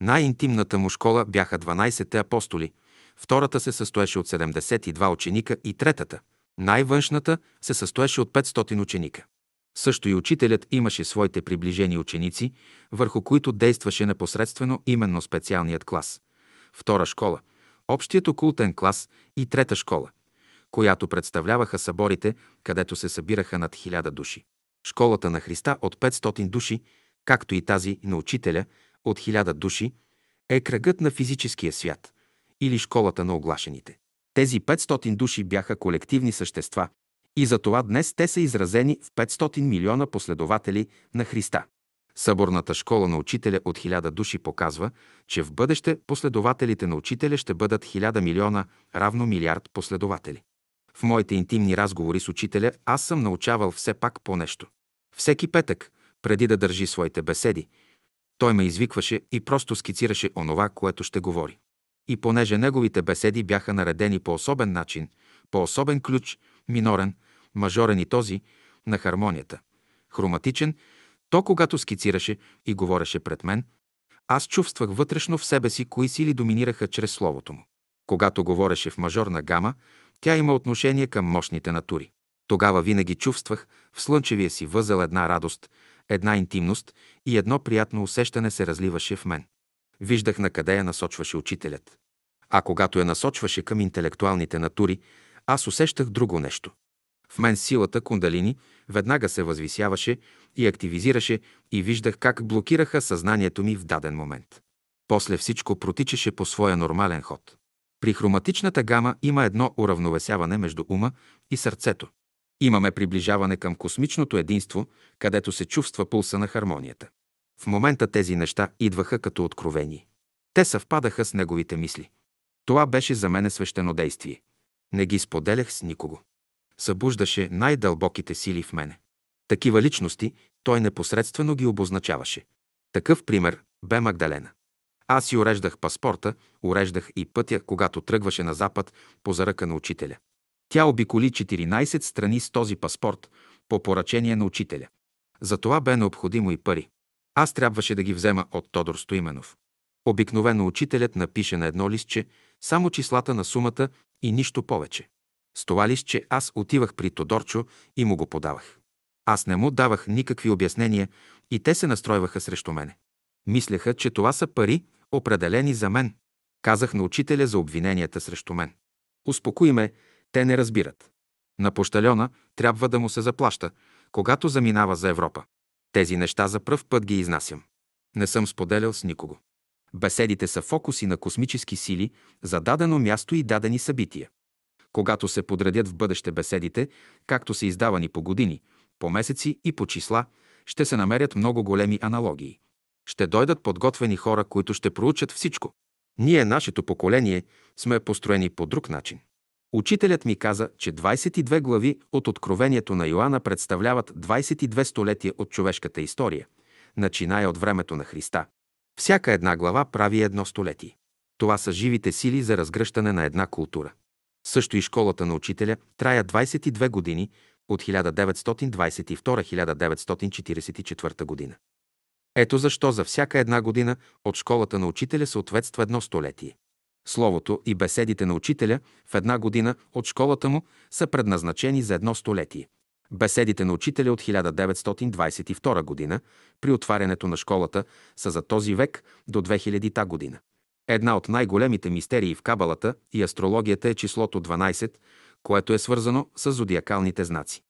най-интимната му школа, бяха дванайсетте апостоли, втората се състоеше от седемдесет и два ученика и третата, най-външната, се състоеше от петстотин ученика. Също и учителят имаше своите приближени ученици, върху които действаше непосредствено именно специалният клас. Втора школа – общият окултен клас, и трета школа, която представляваха съборите, където се събираха над хиляда души. Школата на Христа от петстотин души, както и тази на учителя от хиляда души, е кръгът на физическия свят, или школата на оглашените. Тези петстотин души бяха колективни същества, и затова днес те са изразени в петстотин милиона последователи на Христа. Съборната школа на учителя от хиляда души показва, че в бъдеще последователите на учителя ще бъдат хиляда милиона, равно милиард последователи. В моите интимни разговори с учителя аз съм научавал все пак по нещо. Всеки петък, преди да държи своите беседи, той ме извикваше и просто скицираше онова, което ще говори. И понеже неговите беседи бяха наредени по особен начин, по особен ключ, минорен, мажорен и този на хармонията, хроматичен, то когато скицираше и говореше пред мен, аз чувствах вътрешно в себе си кои сили доминираха чрез словото му. Когато говореше в мажорна гама, тя има отношение към мощните натури. Тогава винаги чувствах в слънчевия си възел една радост, една интимност и едно приятно усещане се разливаше в мен. Виждах накъде я насочваше учителят. А когато я насочваше към интелектуалните натури, аз усещах друго нещо. В мен силата кундалини веднага се възвисяваше и активизираше и виждах как блокираха съзнанието ми в даден момент. После всичко протичаше по своя нормален ход. При хроматичната гама има едно уравновесяване между ума и сърцето. Имаме приближаване към космичното единство, където се чувства пулса на хармонията. В момента тези неща идваха като откровение. Те съвпадаха с неговите мисли. Това беше за мене свещено действие. Не ги споделях с никого. Събуждаше най-дълбоките сили в мене. Такива личности той непосредствено ги обозначаваше. Такъв пример бе Магдалена. Аз си уреждах паспорта, уреждах и пътя, когато тръгваше на запад по заръка на учителя. Тя обиколи четиринайсет страни с този паспорт по поръчение на учителя. За това бе необходимо и пари. Аз трябваше да ги взема от Тодор Стоименов. Обикновено учителят напише на едно листче само числата на сумата и нищо повече. С това листче аз отивах при Тодорчо и му го подавах. Аз не му давах никакви обяснения и те се настройваха срещу мене. Мислеха, че това са пари, определени за мен. Казах на учителя за обвиненията срещу мен. Успокои ме, те не разбират. На пощальона трябва да му се заплаща, когато заминава за Европа. Тези неща за пръв път ги изнасям. Не съм споделял с никого. Беседите са фокуси на космически сили за дадено място и дадени събития. Когато се подредят в бъдеще беседите, както са издавани по години, по месеци и по числа, ще се намерят много големи аналогии. Ще дойдат подготвени хора, които ще проучат всичко. Ние, нашето поколение, сме построени по друг начин. Учителят ми каза, че двадесет и две глави от Откровението на Йоанна представляват двадесет и две столетия от човешката история, начиная от времето на Христа. Всяка една глава прави едно столетие. Това са живите сили за разгръщане на една култура. Също и школата на учителя трая двадесет и две години от хиляда деветстотин двадесет и втора до хиляда деветстотин четиридесет и четвърта година. Ето защо за всяка една година от школата на учителя съответства едно столетие. Словото и беседите на учителя в една година от школата му са предназначени за едно столетие. Беседите на учителя от хиляда деветстотин двадесет и втора година при отварянето на школата са за този век до две хилядната година. Една от най-големите мистерии в кабалата и астрологията е числото дванадесет, което е свързано с зодиакалните знаци.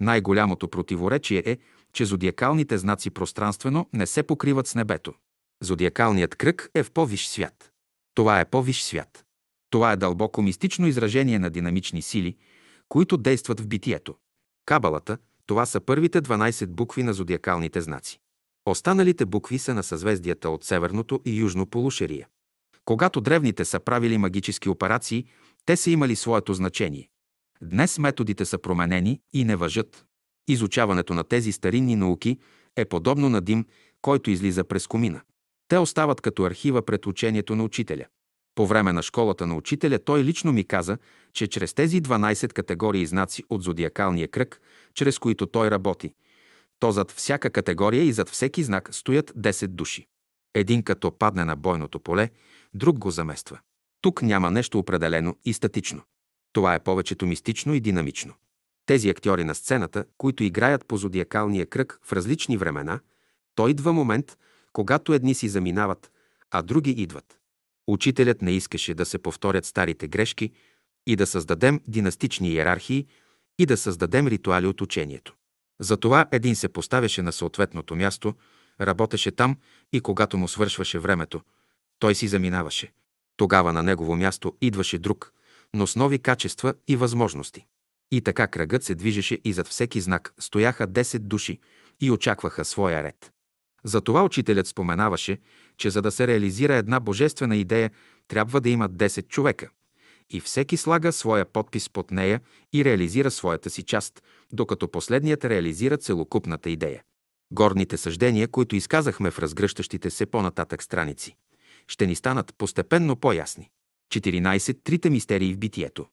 Най-голямото противоречие е, че зодиакалните знаци пространствено не се покриват с небето. Зодиакалният кръг е в по-висш свят. Това е по-висш свят. Това е дълбоко мистично изражение на динамични сили, които действат в битието. Кабалата – това са първите дванадесет букви на зодиакалните знаци. Останалите букви са на съзвездията от северното и южно полушария. Когато древните са правили магически операции, те са имали своето значение. Днес методите са променени и не важат. Изучаването на тези старинни науки е подобно на дим, който излиза през комина. Те остават като архива пред учението на учителя. По време на школата на учителя той лично ми каза, че чрез тези дванадесет категории знаци от зодиакалния кръг, чрез които той работи, то зад всяка категория и зад всеки знак стоят десет души. Един като падне на бойното поле, друг го замества. Тук няма нещо определено и статично. Това е повечето мистично и динамично. Тези актьори на сцената, които играят по зодиакалния кръг в различни времена, то идва момент, когато едни си заминават, а други идват. Учителят не искаше да се повторят старите грешки и да създадем династични иерархии и да създадем ритуали от учението. Затова един се поставяше на съответното място, работеше там и когато му свършваше времето, той си заминаваше. Тогава на негово място идваше друг, но с нови качества и възможности. И така кръгът се движеше и зад всеки знак стояха десет души и очакваха своя ред. Затова учителят споменаваше, че за да се реализира една божествена идея, трябва да има десет човека. И всеки слага своя подпис под нея и реализира своята си част, докато последният реализира целокупната идея. Горните съждения, които изказахме в разгръщащите се по-нататък страници, ще ни станат постепенно по-ясни. четиринадесет. Трите мистерии в битието.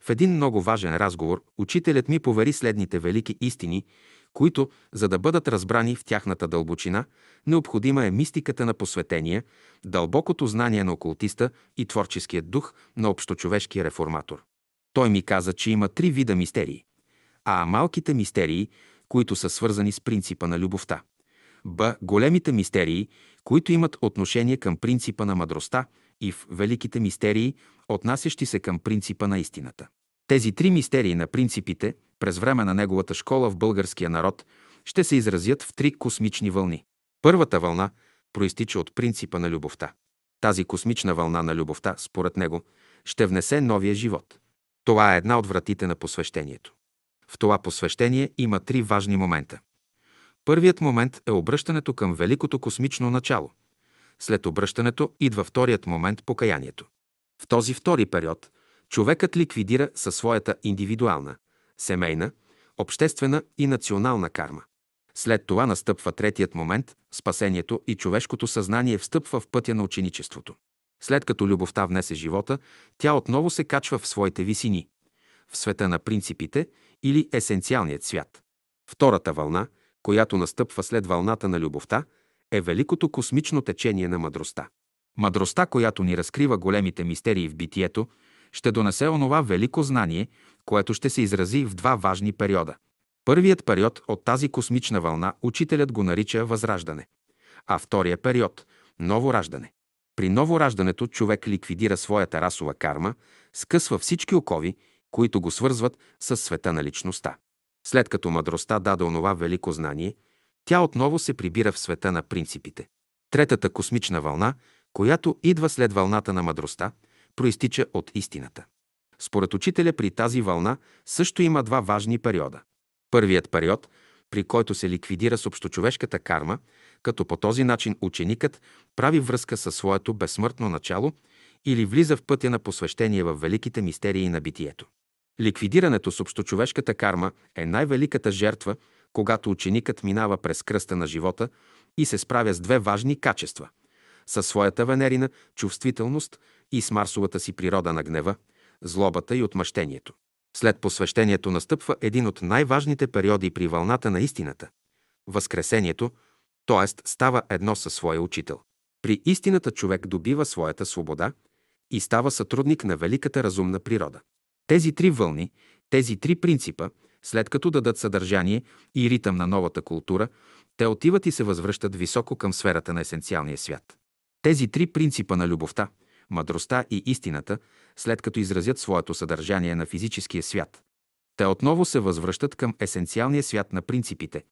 В един много важен разговор учителят ми повери следните велики истини, които, за да бъдат разбрани в тяхната дълбочина, необходима е мистиката на посветение, дълбокото знание на окултиста и творческият дух на общочовешкия реформатор. Той ми каза, че има три вида мистерии. А. Малките мистерии, които са свързани с принципа на любовта. Б. Големите мистерии, които имат отношение към принципа на мъдростта, и в великите мистерии, отнасящи се към принципа на истината. Тези три мистерии на принципите през време на неговата школа в българския народ ще се изразят в три космични вълни. Първата вълна проистича от принципа на любовта. Тази космична вълна на любовта, според него, ще внесе новия живот. Това е една от вратите на посвещението. В това посвещение има три важни момента. Първият момент е обръщането към великото космично начало. След обръщането идва вторият момент – покаянието. В този втори период човекът ликвидира със своята индивидуална, семейна, обществена и национална карма. След това настъпва третият момент – спасението и човешкото съзнание встъпва в пътя на ученичеството. След като любовта внесе живота, тя отново се качва в своите висини – в света на принципите или есенциалният свят. Втората вълна, която настъпва след вълната на любовта, е великото космично течение на мъдростта. Мъдростта, която ни разкрива големите мистерии в битието, ще донесе онова велико знание, което ще се изрази в два важни периода. Първият период от тази космична вълна учителят го нарича възраждане, а втория период – новораждане. При новораждането човек ликвидира своята расова карма, скъсва всички окови, които го свързват с света на личността. След като мъдростта даде онова велико знание, тя отново се прибира в света на принципите. Третата космична вълна, която идва след вълната на мъдростта, проистича от истината. Според учителя при тази вълна също има два важни периода. Първият период, при който се ликвидира с общочовешката карма, като по този начин ученикът прави връзка със своето безсмъртно начало или влиза в пътя на посвещение в великите мистерии на битието. Ликвидирането с общочовешката карма е най-великата жертва, когато ученикът минава през кръста на живота и се справя с две важни качества – със своята венерина чувствителност и с марсовата си природа на гнева, злобата и отмъщението. След посвещението настъпва един от най-важните периоди при вълната на истината – възкресението, т.е. става едно със своя учител. При истината човек добива своята свобода и става сътрудник на великата разумна природа. Тези три вълни, тези три принципа, след като дадат съдържание и ритъм на новата култура, те отиват и се възвръщат високо към сферата на есенциалния свят. Тези три принципа на любовта, мъдростта и истината, след като изразят своето съдържание на физическия свят, те отново се възвръщат към есенциалния свят на принципите,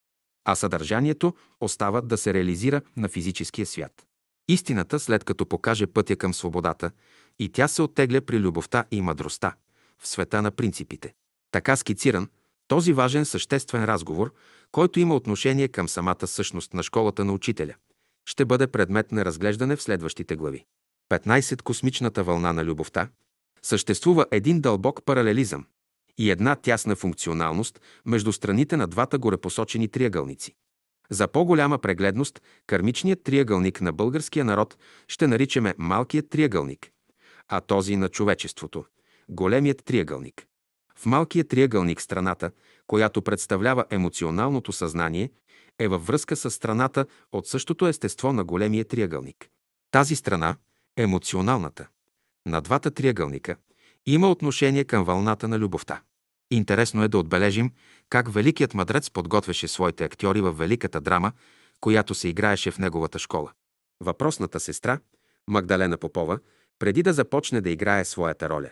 а съдържанието остава да се реализира на физическия свят. Истината, след като покаже пътя към свободата, и тя се оттегля при любовта и мъдростта, в света на принципите. Така скициран, този важен съществен разговор, който има отношение към самата същност на школата на учителя, ще бъде предмет на разглеждане в следващите глави. петнайсет. Космичната вълна на любовта. Съществува един дълбок паралелизъм и една тясна функционалност между страните на двата горепосочени триъгълници. За по-голяма прегледност, кармичният триъгълник на българския народ ще наричаме малкият триъгълник, а този на човечеството – големият триъгълник. В малкият триъгълник страната, която представлява емоционалното съзнание, е във връзка с страната от същото естество на големия триъгълник. Тази страна, емоционалната, на двата триъгълника, има отношение към вълната на любовта. Интересно е да отбележим как великият мъдрец подготвяше своите актьори във великата драма, която се играеше в неговата школа. Въпросната сестра, Магдалена Попова, преди да започне да играе своята роля,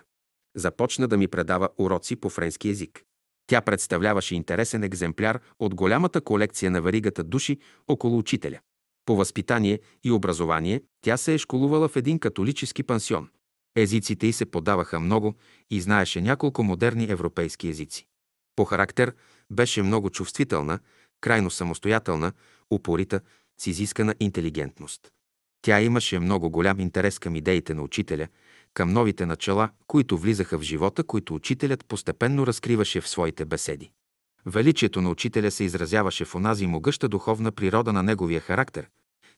започна да ми предава уроци по френски език. Тя представляваше интересен екземпляр от голямата колекция на веригата души около учителя. По възпитание и образование тя се е школувала в един католически пансион. Езиците й се подаваха много и знаеше няколко модерни европейски езици. По характер беше много чувствителна, крайно самостоятелна, упорита, с изискана интелигентност. Тя имаше много голям интерес към идеите на учителя, към новите начала, които влизаха в живота, които учителят постепенно разкриваше в своите беседи. Величието на учителя се изразяваше в онази могъща духовна природа на неговия характер,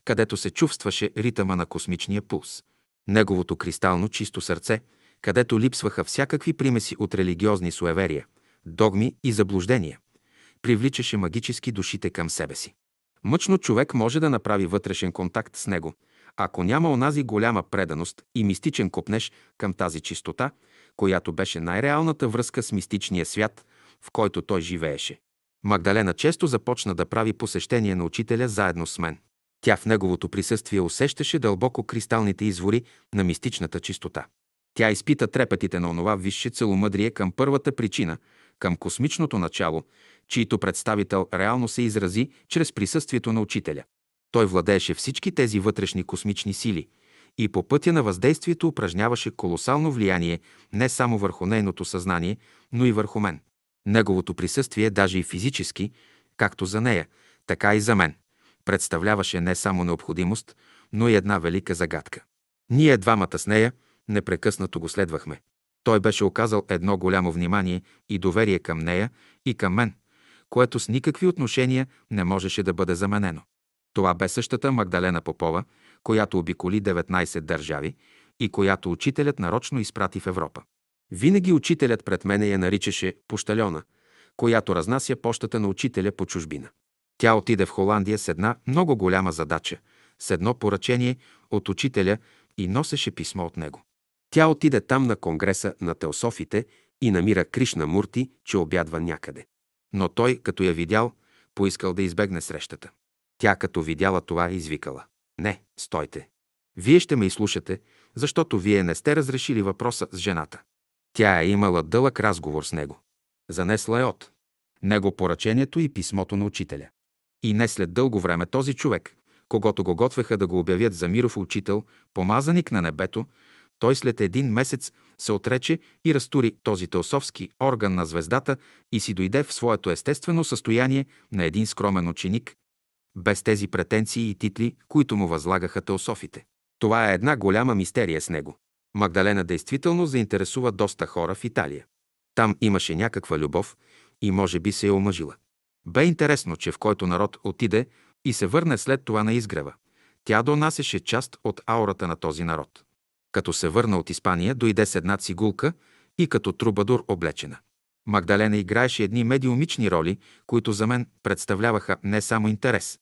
където се чувстваше ритъма на космичния пулс. Неговото кристално чисто сърце, където липсваха всякакви примеси от религиозни суеверия, догми и заблуждения, привличаше магически душите към себе си. Мъчно човек може да направи вътрешен контакт с него, ако няма онази голяма преданост и мистичен копнеж към тази чистота, която беше най-реалната връзка с мистичния свят, в който той живееше. Магдалена често започна да прави посещение на учителя заедно с мен. Тя в неговото присъствие усещаше дълбоко кристалните извори на мистичната чистота. Тя изпита трепетите на онова висше целомъдрие към първата причина, към космичното начало, чийто представител реално се изрази чрез присъствието на учителя. Той владееше всички тези вътрешни космични сили и по пътя на въздействието упражняваше колосално влияние не само върху нейното съзнание, но и върху мен. Неговото присъствие, даже и физически, както за нея, така и за мен, представляваше не само необходимост, но и една велика загадка. Ние двамата с нея непрекъснато го следвахме. Той беше оказал едно голямо внимание и доверие към нея и към мен, което с никакви отношения не можеше да бъде заменено. Това бе същата Магдалена Попова, която обиколи деветнайсет държави и която учителят нарочно изпрати в Европа. Винаги учителят пред мене я наричаше пощальона, която разнася пощата на учителя по чужбина. Тя отиде в Холандия с една много голяма задача, с едно поръчение от учителя и носеше писмо от него. Тя отиде там на конгреса на теософите и намира Кришнамурти, че обядва някъде. Но той, като я видял, поискал да избегне срещата. Тя, като видяла това, извикала: „Не, стойте! Вие ще ме изслушате, защото вие не сте разрешили въпроса с жената.“ Тя е имала дълъг разговор с него. Занесла е от него поръчението и писмото на учителя. И не след дълго време този човек, когато го готвеха да го обявят за миров учител, помазаник на небето, той след един месец се отрече и разтури този теософски орган на звездата и си дойде в своето естествено състояние на един скромен ученик, без тези претенции и титли, които му възлагаха теософите. Това е една голяма мистерия с него. Магдалена действително заинтересува доста хора в Италия. Там имаше някаква любов и може би се е омъжила. Бе интересно, че в който народ отиде и се върне след това на изгрева, тя донасеше част от аурата на този народ. Като се върна от Испания, дойде с една цигулка и като трубадур облечена. Магдалена играеше едни медиумични роли, които за мен представляваха не само интерес,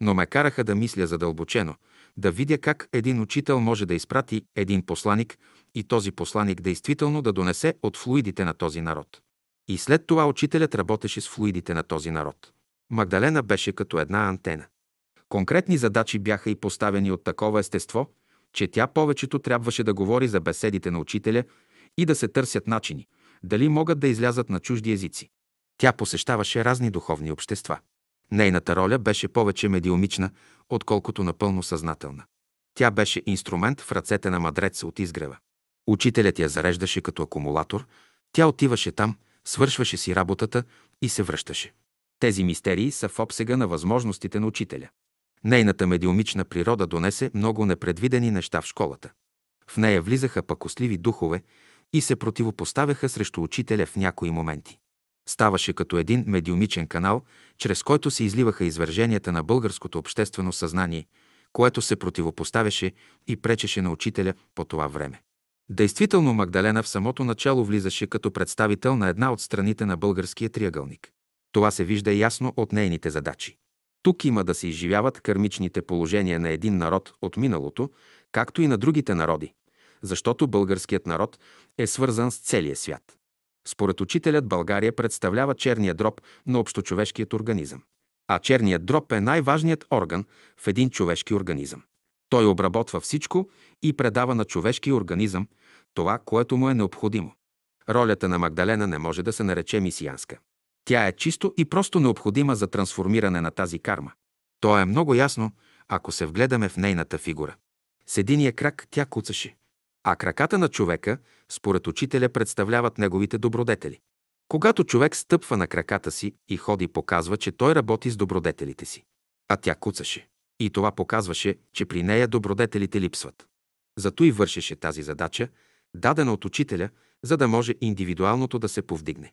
но ме караха да мисля задълбочено, да видя как един учител може да изпрати един посланик и този посланик действително да донесе от флуидите на този народ. И след това учителят работеше с флуидите на този народ. Магдалена беше като една антена. Конкретни задачи бяха и поставени от такова естество, че тя повечето трябваше да говори за беседите на учителя и да се търсят начини, дали могат да излязат на чужди езици. Тя посещаваше разни духовни общества. Нейната роля беше повече медиумична, отколкото напълно съзнателна. Тя беше инструмент в ръцете на мъдрец от изгрева. Учителят я зареждаше като акумулатор, тя отиваше там, свършваше си работата и се връщаше. Тези мистерии са в обсега на възможностите на учителя. Нейната медиумична природа донесе много непредвидени неща в школата. В нея влизаха пакостливи духове и се противопоставяха срещу учителя в някои моменти. Ставаше като един медиумичен канал, чрез който се изливаха изверженията на българското обществено съзнание, което се противопоставяше и пречеше на учителя по това време. Действително Магдалена в самото начало влизаше като представител на една от страните на българския триъгълник. Това се вижда ясно от нейните задачи. Тук има да се изживяват кармичните положения на един народ от миналото, както и на другите народи, защото българският народ е свързан с целия свят. Според учителят България представлява черния дроб на общочовешкият организъм. А черният дроб е най-важният орган в един човешки организъм. Той обработва всичко и предава на човешкия организъм това, което му е необходимо. Ролята на Магдалена не може да се нарече мисиянска. Тя е чисто и просто необходима за трансформиране на тази карма. То е много ясно, ако се вгледаме в нейната фигура. С единия крак тя куцаше. А краката на човека, според учителя, представляват неговите добродетели. Когато човек стъпва на краката си и ходи, показва, че той работи с добродетелите си. А тя куцаше. И това показваше, че при нея добродетелите липсват. Зато и вършеше тази задача, дадена от учителя, за да може индивидуалното да се повдигне.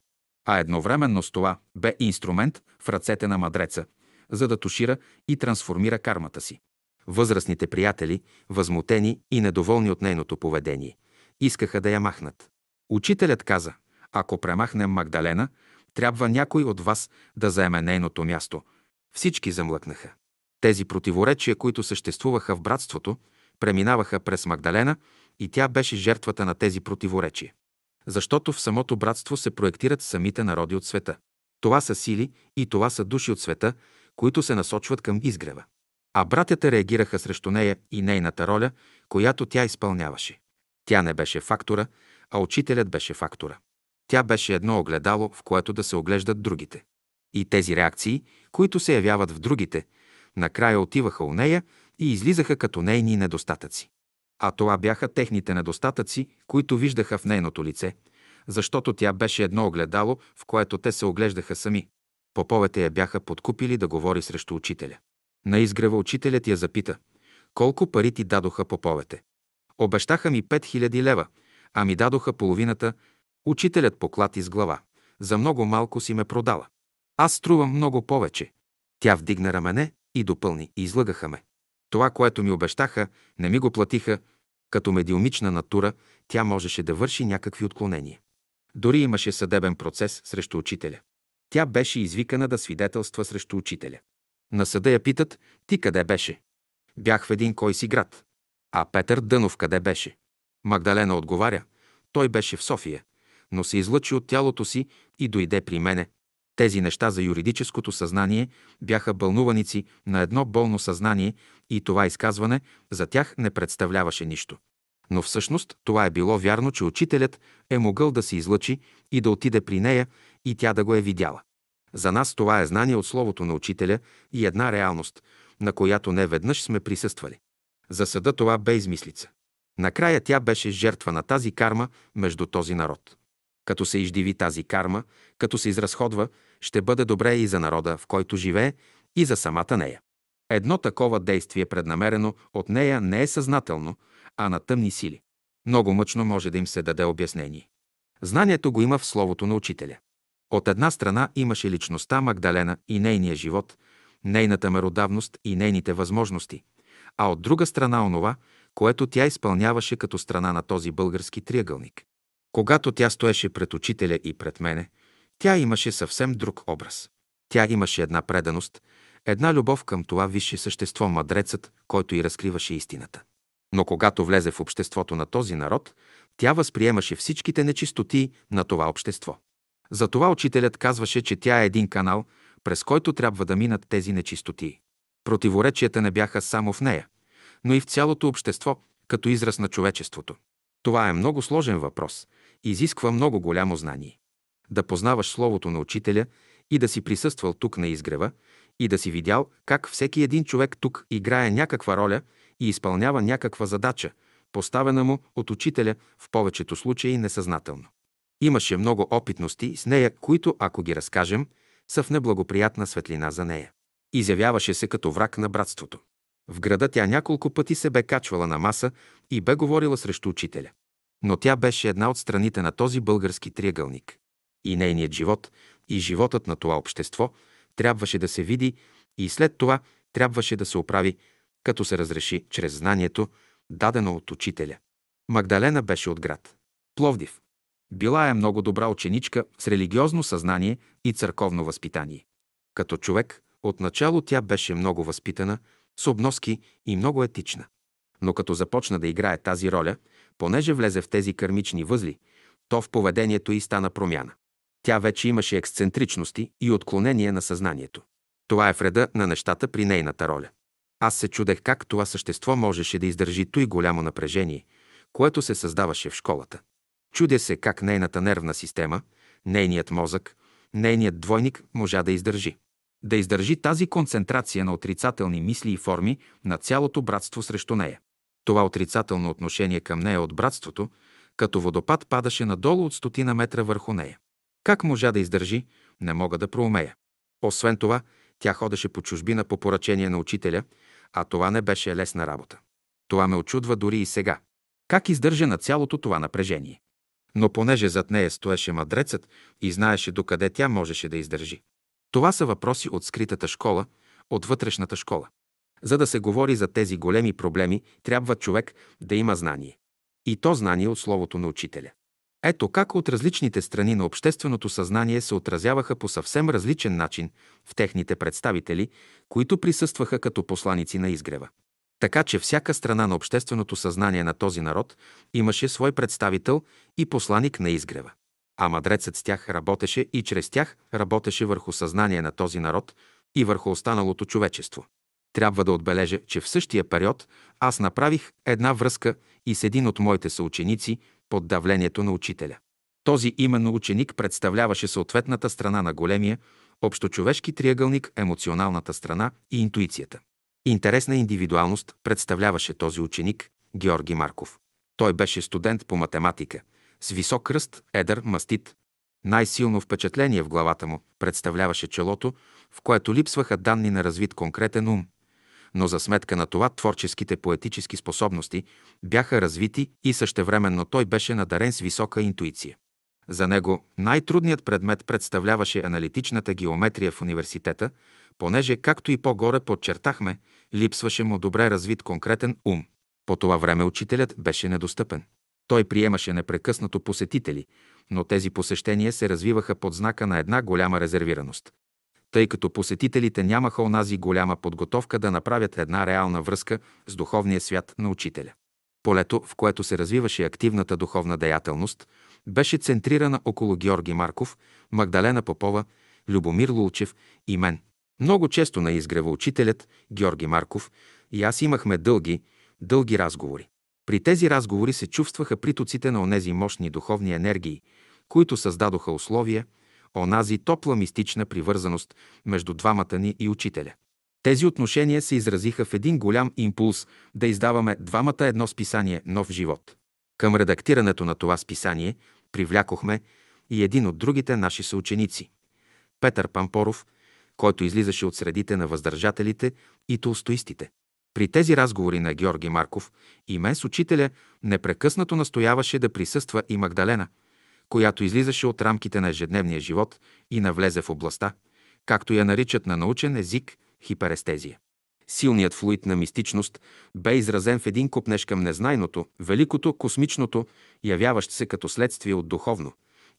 А едновременно с това бе инструмент в ръцете на мадреца, за да тушира и трансформира кармата си. Възрастните приятели, възмутени и недоволни от нейното поведение, искаха да я махнат. Учителят каза: ако премахнем Магдалена, трябва някой от вас да заеме нейното място. Всички замлъкнаха. Тези противоречия, които съществуваха в братството, преминаваха през Магдалена и тя беше жертвата на тези противоречия. Защото в самото братство се проектират самите народи от света. Това са сили и това са души от света, които се насочват към изгрева. А братята реагираха срещу нея и нейната роля, която тя изпълняваше. Тя не беше фактора, а учителят беше фактора. Тя беше едно огледало, в което да се оглеждат другите. И тези реакции, които се явяват в другите, накрая отиваха у нея и излизаха като нейни недостатъци. А това бяха техните недостатъци, които виждаха в нейното лице, защото тя беше едно огледало, в което те се оглеждаха сами. Поповете я бяха подкупили да говори срещу учителя. На изгрева учителят я запита: колко пари ти дадоха поповете? Обещаха ми пет хиляди лева, а ми дадоха половината. Учителят поклати с глава: за много малко си ме продала. Аз струвам много повече. Тя вдигна рамене и допълни: излагаха ме. Това, което ми обещаха, не ми го платиха. Като медиумична натура, тя можеше да върши някакви отклонения. Дори имаше съдебен процес срещу учителя. Тя беше извикана да свидетелства срещу учителя. На съда я питат: ти къде беше? Бях в един кой си град. А Петър Дънов къде беше? Магдалена отговаря: той беше в София, но се излъчи от тялото си и дойде при мене. Тези неща за юридическото съзнание бяха бълнуваници на едно болно съзнание и това изказване за тях не представляваше нищо. Но всъщност това е било вярно, че учителят е могъл да се излъчи и да отиде при нея и тя да го е видяла. За нас това е знание от словото на учителя и една реалност, на която не веднъж сме присъствали. За съда това бе измислица. Накрая тя беше жертва на тази карма между този народ. Като се издиви тази карма, като се изразходва, ще бъде добре и за народа, в който живее, и за самата нея. Едно такова действие, преднамерено от нея, не е съзнателно, а на тъмни сили. много мъчно може да им се даде обяснение. Знанието го има в словото на учителя. От една страна имаше личността Магдалена и нейния живот, нейната меродавност и нейните възможности, а от друга страна онова, което тя изпълняваше като страна на този български триъгълник. Когато тя стоеше пред учителя и пред мене, тя имаше съвсем друг образ. Тя имаше една преданост, една любов към това висше същество, мъдрецът, който и разкриваше истината. Но когато влезе в обществото на този народ, тя възприемаше всичките нечистоти на това общество. Затова учителят казваше, че тя е един канал, през който трябва да минат тези нечистоти. Противоречията не бяха само в нея, но и в цялото общество, като израз на човечеството. Това е много сложен въпрос, изисква много голямо знание. Да познаваш словото на учителя и да си присъствал тук на изгрева и да си видял как всеки един човек тук играе някаква роля и изпълнява някаква задача, поставена му от учителя, в повечето случаи несъзнателно. Имаше много опитности с нея, които, ако ги разкажем, са в неблагоприятна светлина за нея. Изявяваше се като враг на братството. В града тя няколко пъти се бе качвала на маса и бе говорила срещу учителя. Но тя беше една от страните на този български триъгълник. И нейният живот, и животът на това общество трябваше да се види и след това трябваше да се оправи, като се разреши чрез знанието, дадено от учителя. Магдалена беше от град Пловдив. Била е много добра ученичка с религиозно съзнание и църковно възпитание. Като човек, отначало тя беше много възпитана, с обноски и много етична. Но като започна да играе тази роля, понеже влезе в тези кармични възли, то в поведението ѝ стана промяна. Тя вече имаше ексцентричности и отклонения на съзнанието. Това е вреда на нещата при нейната роля. Аз се чудех как това същество можеше да издържи той голямо напрежение, което се създаваше в школата. Чудя се как нейната нервна система, нейният мозък, нейният двойник можа да издържи. Да издържи тази концентрация на отрицателни мисли и форми на цялото братство срещу нея. Това отрицателно отношение към нея от братството, като водопад падаше надолу от стотина метра върху нея. Как можа да издържи, не мога да проумея. Освен това, тя ходеше по чужбина по поръчение на учителя, а това не беше лесна работа. Това ме очудва дори и сега. Как издържа на цялото това напрежение? Но понеже зад нея стоеше мъдрецът и знаеше докъде тя можеше да издържи. Това са въпроси от скритата школа, от вътрешната школа. За да се говори за тези големи проблеми, трябва човек да има знание. И то знание от словото на учителя. Ето как от различните страни на общественото съзнание се отразяваха по съвсем различен начин в техните представители, които присъстваха като посланици на изгрева. Така че всяка страна на общественото съзнание на този народ имаше свой представител и посланик на изгрева. А мъдрецът с тях работеше и чрез тях работеше върху съзнание на този народ и върху останалото човечество. Трябва да отбележа, че в същия период аз направих една връзка и с един от моите съученици под давлението на учителя. Този именно ученик представляваше съответната страна на големия, общочовешки триъгълник, емоционалната страна и интуицията. Интересна индивидуалност представляваше този ученик Георги Марков. Той беше студент по математика, с висок ръст, едър, мастит. Най-силно впечатление в главата му представляваше челото, в което липсваха данни на развит конкретен ум. Но за сметка на това творческите поетически способности бяха развити и същевременно той беше надарен с висока интуиция. За него най-трудният предмет представляваше аналитичната геометрия в университета, понеже, както и по-горе подчертахме, липсваше му добре развит конкретен ум. По това време учителят беше недостъпен. Той приемаше непрекъснато посетители, но тези посещения се развиваха под знака на една голяма резервираност. Тъй като посетителите нямаха онази голяма подготовка да направят една реална връзка с духовния свят на учителя. Полето, в което се развиваше активната духовна деятелност, беше центрирана около Георги Марков, Магдалена Попова, Любомир Лулчев и мен. Много често на изгрева учителят Георги Марков и аз имахме дълги, дълги разговори. При тези разговори се чувстваха притоците на онези мощни духовни енергии, които създадоха условия, онази топла мистична привързаност между двамата ни и учителя. Тези отношения се изразиха в един голям импулс да издаваме двамата едно списание «Нов живот». Към редактирането на това списание привлякохме и един от другите наши съученици – Петър Пампоров, който излизаше от средите на въздържателите и толстоистите. При тези разговори на Георги Марков и мен с учителя непрекъснато настояваше да присъства и Магдалена, която излизаше от рамките на ежедневния живот и навлезе в областта, както я наричат на научен език, хиперестезия. Силният флуид на мистичност бе изразен в един копнеж към незнайното, великото, космичното, явяващ се като следствие от духовно,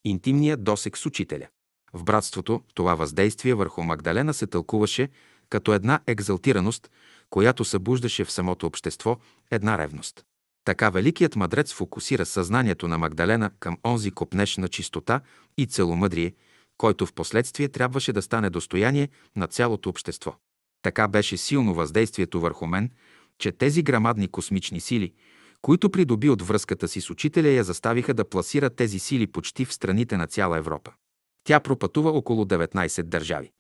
интимния досек с учителя. В братството това въздействие върху Магдалена се тълкуваше като една екзалтираност, която събуждаше в самото общество една ревност. Така великият мъдрец фокусира съзнанието на Магдалена към онзи копнеж на чистота и целомъдрие, който в последствие трябваше да стане достояние на цялото общество. Така беше силно въздействието върху мен, че тези грамадни космични сили, които придоби от връзката си с учителя, я заставиха да пласира тези сили почти в страните на цяла Европа. Тя пропътува около деветнайсет държави.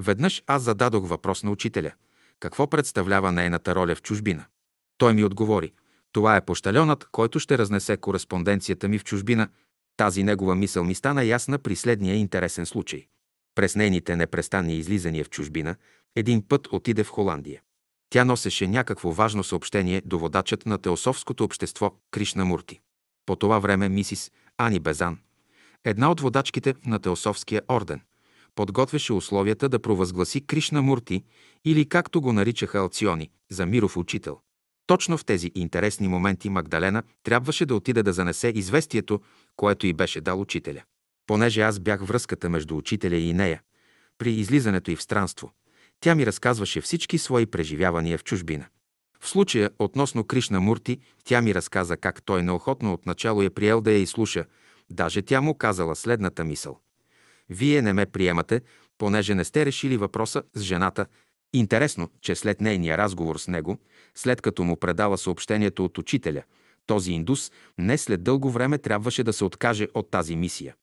Веднъж аз зададох въпрос на учителя: какво представлява нейната роля в чужбина? Той ми отговори: това е пощальонът, който ще разнесе кореспонденцията ми в чужбина. Тази негова мисъл ми стана ясна при следния интересен случай. През нейните непрестанни излизания в чужбина, един път отиде в Холандия. Тя носеше някакво важно съобщение до водачът на теософското общество Кришнамурти. По това време мисис Ани Безан, една от водачките на теософския орден, подготвяше условията да провъзгласи Кришнамурти, или както го наричаха алциони, за миров учител. Точно в тези интересни моменти Магдалена трябваше да отиде да занесе известието, което й беше дал учителя. Понеже аз бях връзката между учителя и нея, при излизането й в странство, тя ми разказваше всички свои преживявания в чужбина. В случая относно Кришнамурти, тя ми разказа как той неохотно отначало е приел да я изслуша, даже тя му казала следната мисъл: «Вие не ме приемате, понеже не сте решили въпроса с жената». Интересно, че след нейния разговор с него, след като му предала съобщението от учителя, този индус не след дълго време трябваше да се откаже от тази мисия,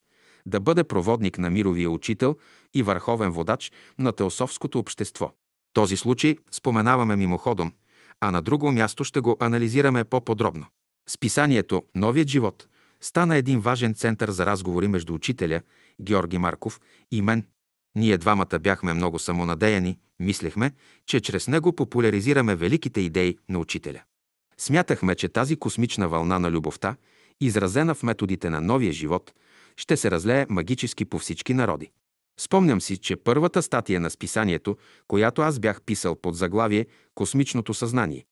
да бъде проводник на мировия учител и върховен водач на теософското общество. Този случай споменаваме мимоходом, а на друго място ще го анализираме по-подробно. Списанието «Новият живот» стана един важен център за разговори между учителя, Георги Марков и мен. Ние двамата бяхме много самонадеяни, мислехме, че чрез него популяризираме великите идеи на учителя. Смятахме, че тази космична вълна на любовта, изразена в методите на новия живот, ще се разлее магически по всички народи. Спомням си, че първата статия на списанието, която аз бях писал под заглавие «Космичното съзнание»,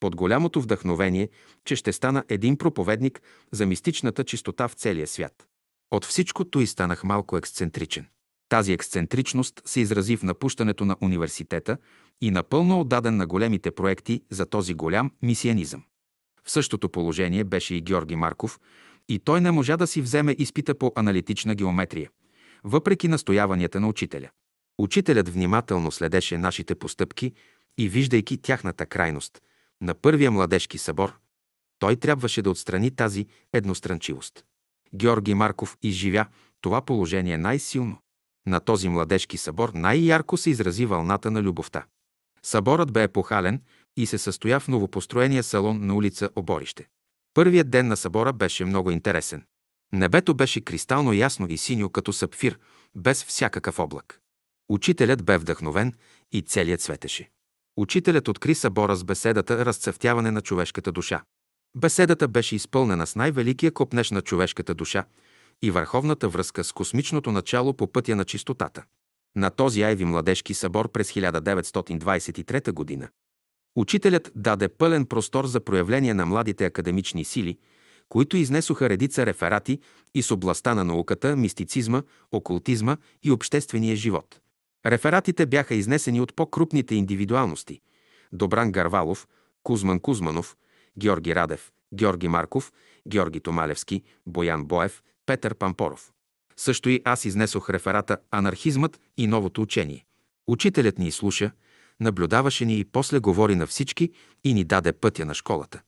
под голямото вдъхновение, че ще стана един проповедник за мистичната чистота в целия свят. От всичкото и станах малко ексцентричен. Тази ексцентричност се изрази в напущането на университета и напълно отдаден на големите проекти за този голям мисионизъм. В същото положение беше и Георги Марков, и той не можа да си вземе изпита по аналитична геометрия, въпреки настояванията на учителя. Учителят внимателно следеше нашите постъпки и, виждайки тяхната крайност, на първия младежки събор, той трябваше да отстрани тази едностранчивост. Георги Марков изживя това положение най-силно. На този младежки събор най-ярко се изрази вълната на любовта. Съборът бе епохален и се състоя в новопостроения салон на улица Оборище. Първият ден на събора беше много интересен. Небето беше кристално ясно и синьо като сапфир, без всякакъв облак. Учителят бе вдъхновен и целият светеше. Учителят откри събора с беседата «Разцъфтяване на човешката душа». Беседата беше изпълнена с най-великия копнеж на човешката душа и върховната връзка с космичното начало по пътя на чистотата. На този Айви младежки събор през хиляда деветстотин двадесет и трета година учителят даде пълен простор за проявление на младите академични сили, които изнесоха редица реферати из областта на науката, мистицизма, окултизма и обществения живот. Рефератите бяха изнесени от по-крупните индивидуалности – Добран Гарвалов, Кузман Кузманов, Георги Радев, Георги Марков, Георги Томалевски, Боян Боев, Петър Пампоров. Също и аз изнесох реферата «Анархизмът и новото учение». Учителят ни слуша, наблюдаваше ни и после говори на всички и ни даде пътя на школата.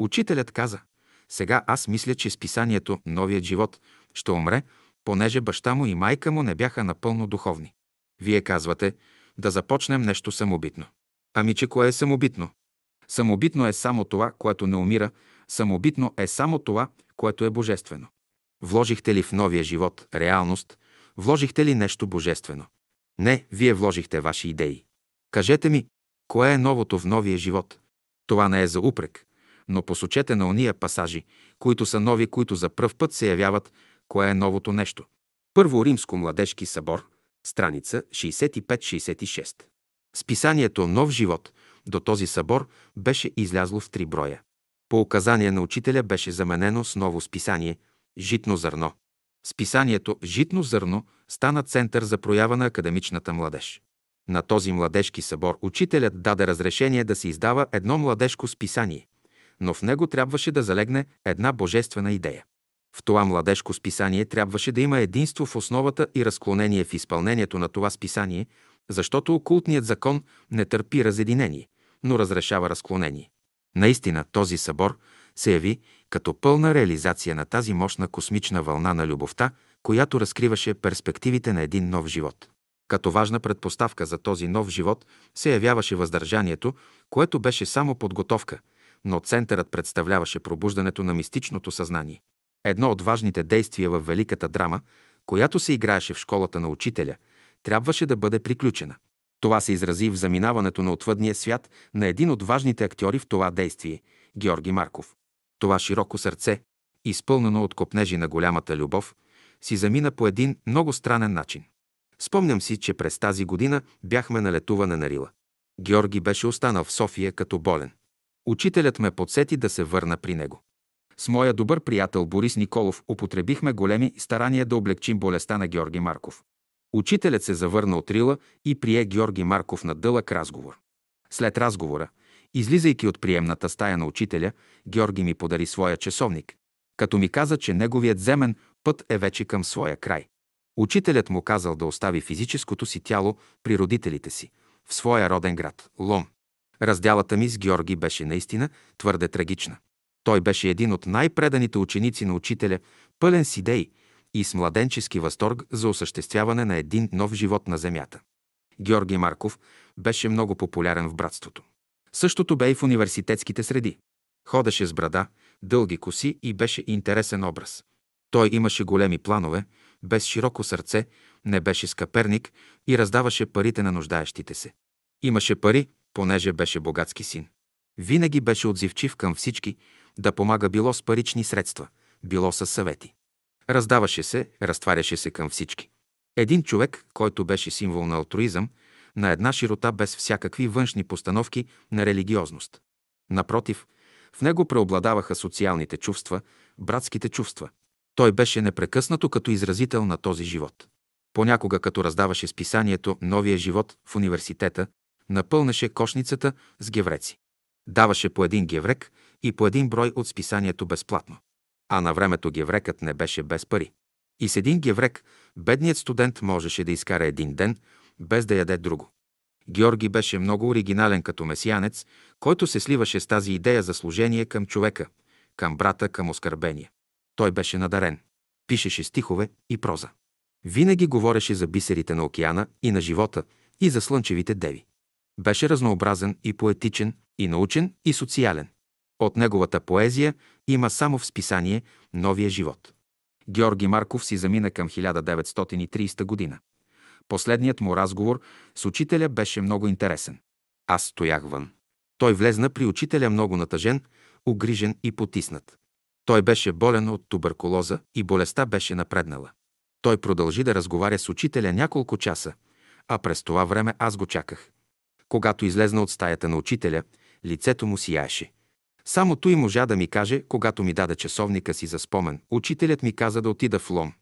Учителят каза: сега аз мисля, че списанието «Новият живот» ще умре, понеже баща му и майка му не бяха напълно духовни. Вие казвате да започнем нещо самобитно. Ами че кое е самобитно? Самобитно е само това, което не умира, самобитно е само това, което е божествено. Вложихте ли в новия живот реалност? Вложихте ли нещо божествено? Не, вие вложихте ваши идеи. Кажете ми, кое е новото в новия живот? Това не е за упрек, но посочете на ония пасажи, които са нови, които за пръв път се явяват, кое е новото нещо. Първо Римско младежки събор, страница шейсет и пет шейсет и шест. Списанието «Нов живот» до този събор беше излязло в три броя. По указание на учителя беше заменено с ново списание «Житно зърно». Списанието «Житно зърно» стана център за проява на академичната младеж. На този младежки събор учителят даде разрешение да се издава едно младежко списание, но в него трябваше да залегне една божествена идея. В това младежко списание трябваше да има единство в основата и разклонение в изпълнението на това списание, защото окултният закон не търпи разединение, но разрешава разклонение. Наистина този събор се яви като пълна реализация на тази мощна космична вълна на любовта, която разкриваше перспективите на един нов живот. Като важна предпоставка за този нов живот се явяваше въздържанието, което беше само подготовка, но центърът представляваше пробуждането на мистичното съзнание. Едно от важните действия във великата драма, която се играеше в школата на учителя, трябваше да бъде приключена. Това се изрази в заминаването на отвъдния свят на един от важните актьори в това действие – Георги Марков. Това широко сърце, изпълнено от копнежи на голямата любов, си замина по един много странен начин. Спомням си, че през тази година бяхме на летуване на Рила. Георги беше останал в София като болен. Учителят ме подсети да се върна при него. С моя добър приятел Борис Николов употребихме големи старания да облегчим болестта на Георги Марков. Учителят се завърна от Рила и прие Георги Марков на дълъг разговор. След разговора, излизайки от приемната стая на учителя, Георги ми подари своя часовник, като ми каза, че неговият земен път е вече към своя край. Учителят му казал да остави физическото си тяло при родителите си, в своя роден град, Лом. Разделата ми с Георги беше наистина твърде трагична. Той беше един от най-преданите ученици на учителя, пълен с идеи и с младенчески възторг за осъществяване на един нов живот на земята. Георги Марков беше много популярен в братството. Същото бе и в университетските среди. Ходеше с брада, дълги коси и беше интересен образ. Той имаше големи планове, без широко сърце, не беше скъперник и раздаваше парите на нуждаещите се. Имаше пари, понеже беше богатски син. Винаги беше отзивчив към всички, да помага било с парични средства, било с съвети. Раздаваше се, разтваряше се към всички. Един човек, който беше символ на алтруизъм, на една широта без всякакви външни постановки на религиозност. Напротив, в него преобладаваха социалните чувства, братските чувства. Той беше непрекъснато като изразител на този живот. Понякога, като раздаваше списанието «Новия живот» в университета, напълнеше кошницата с гевреци. Даваше по един геврек и по един брой от списанието безплатно. А на времето геврекът не беше без пари. И с един геврек бедният студент можеше да изкара един ден, без да яде друго. Георги беше много оригинален като месиянец, който се сливаше с тази идея за служение към човека, към брата, към оскърбения. Той беше надарен. Пишеше стихове и проза. Винаги говореше за бисерите на океана и на живота и за слънчевите деви. Беше разнообразен и поетичен, и научен, и социален. От неговата поезия има само в списание «Новия живот». Георги Марков си замина към хиляда деветстотин и трийсета година. Последният му разговор с учителя беше много интересен. Аз стоях вън. Той влезна при учителя много натъжен, огрижен и потиснат. Той беше болен от туберкулоза и болестта беше напреднала. Той продължи да разговаря с учителя няколко часа, а през това време аз го чаках. Когато излезна от стаята на учителя, лицето му сияеше. Само той можа да ми каже, когато ми даде часовника си за спомен, учителят ми каза да отида в Лом.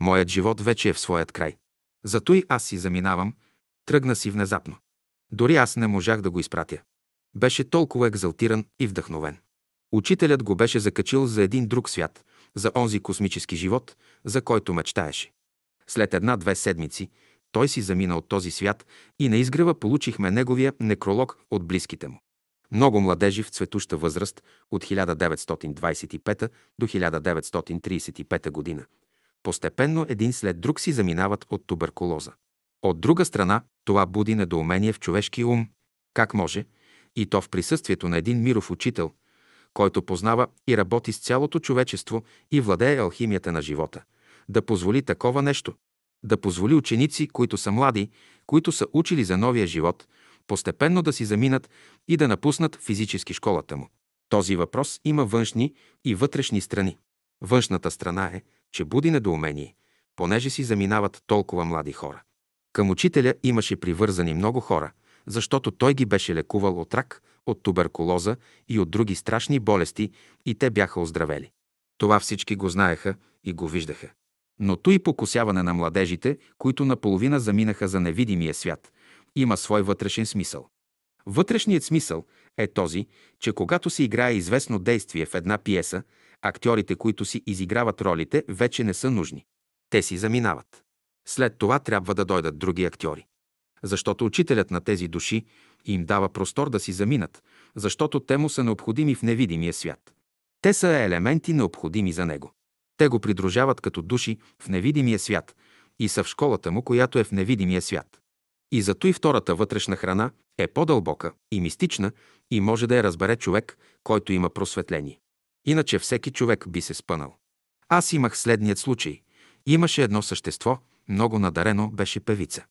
Моят живот вече е в своят край. Зато и аз си заминавам, тръгна си внезапно. Дори аз не можах да го изпратя. Беше толкова екзалтиран и вдъхновен. Учителят го беше закачил за един друг свят, за онзи космически живот, за който мечтаеше. След една-две седмици той си замина от този свят и на изгрева получихме неговия некролог от близките му. Много младежи в цветуща възраст от хиляда деветстотин двадесет и пета до хиляда деветстотин тридесет и пета година. Постепенно един след друг си заминават от туберкулоза. От друга страна, това буди недоумение в човешки ум. Как може? И то в присъствието на един миров учител, който познава и работи с цялото човечество и владее алхимията на живота, да позволи такова нещо. Да позволи ученици, които са млади, които са учили за новия живот, постепенно да си заминат и да напуснат физически школата му. Този въпрос има външни и вътрешни страни. Външната страна е, че буди недоумение, понеже си заминават толкова млади хора. Към учителя имаше привързани много хора, защото той ги беше лекувал от рак, от туберкулоза и от други страшни болести и те бяха оздравели. Това всички го знаеха и го виждаха. Но той покосяване на младежите, които наполовина заминаха за невидимия свят, има свой вътрешен смисъл. Вътрешният смисъл е този, че когато се играе известно действие в една пиеса, актьорите, които си изиграват ролите, вече не са нужни. Те си заминават. След това трябва да дойдат други актьори. Защото учителят на тези души им дава простор да си заминат, защото те му са необходими в невидимия свят. Те са елементи необходими за него. Те го придружават като души в невидимия свят и са в школата му, която е в невидимия свят. И зато и втората вътрешна храна е по-дълбока и мистична и може да я разбере човек, който има просветление. Иначе всеки човек би се спънал. Аз имах следният случай. Имаше едно същество, много надарено, беше певица.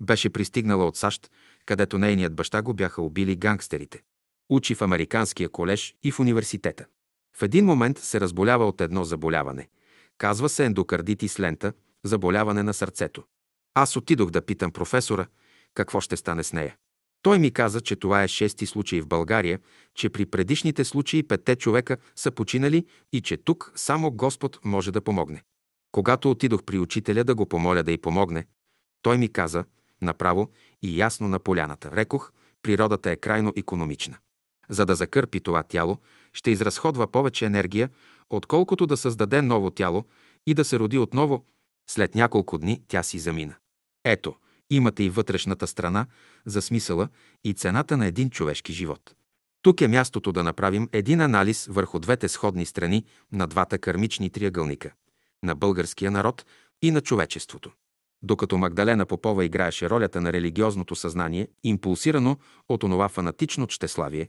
Беше пристигнала от САЩ, където нейният баща го бяха убили гангстерите. Учи в Американския колеж и в университета. В един момент се разболява от едно заболяване. Казва се ендокардити с лента, заболяване на сърцето. Аз отидох да питам професора какво ще стане с нея. Той ми каза, че това е шести случай в България, че при предишните случаи петте човека са починали и че тук само Господ може да помогне. Когато отидох при учителя да го помоля да й помогне, той ми каза направо и ясно на поляната. Рекох, природата е крайно икономична. За да закърпи това тяло, ще изразходва повече енергия, отколкото да създаде ново тяло и да се роди отново. След няколко дни тя си замина. Ето, имате и вътрешната страна за смисъла и цената на един човешки живот. Тук е мястото да направим един анализ върху двете сходни страни на двата кармични триъгълника – на българския народ и на човечеството. Докато Магдалена Попова играеше ролята на религиозното съзнание, импулсирано от онова фанатично тщеславие,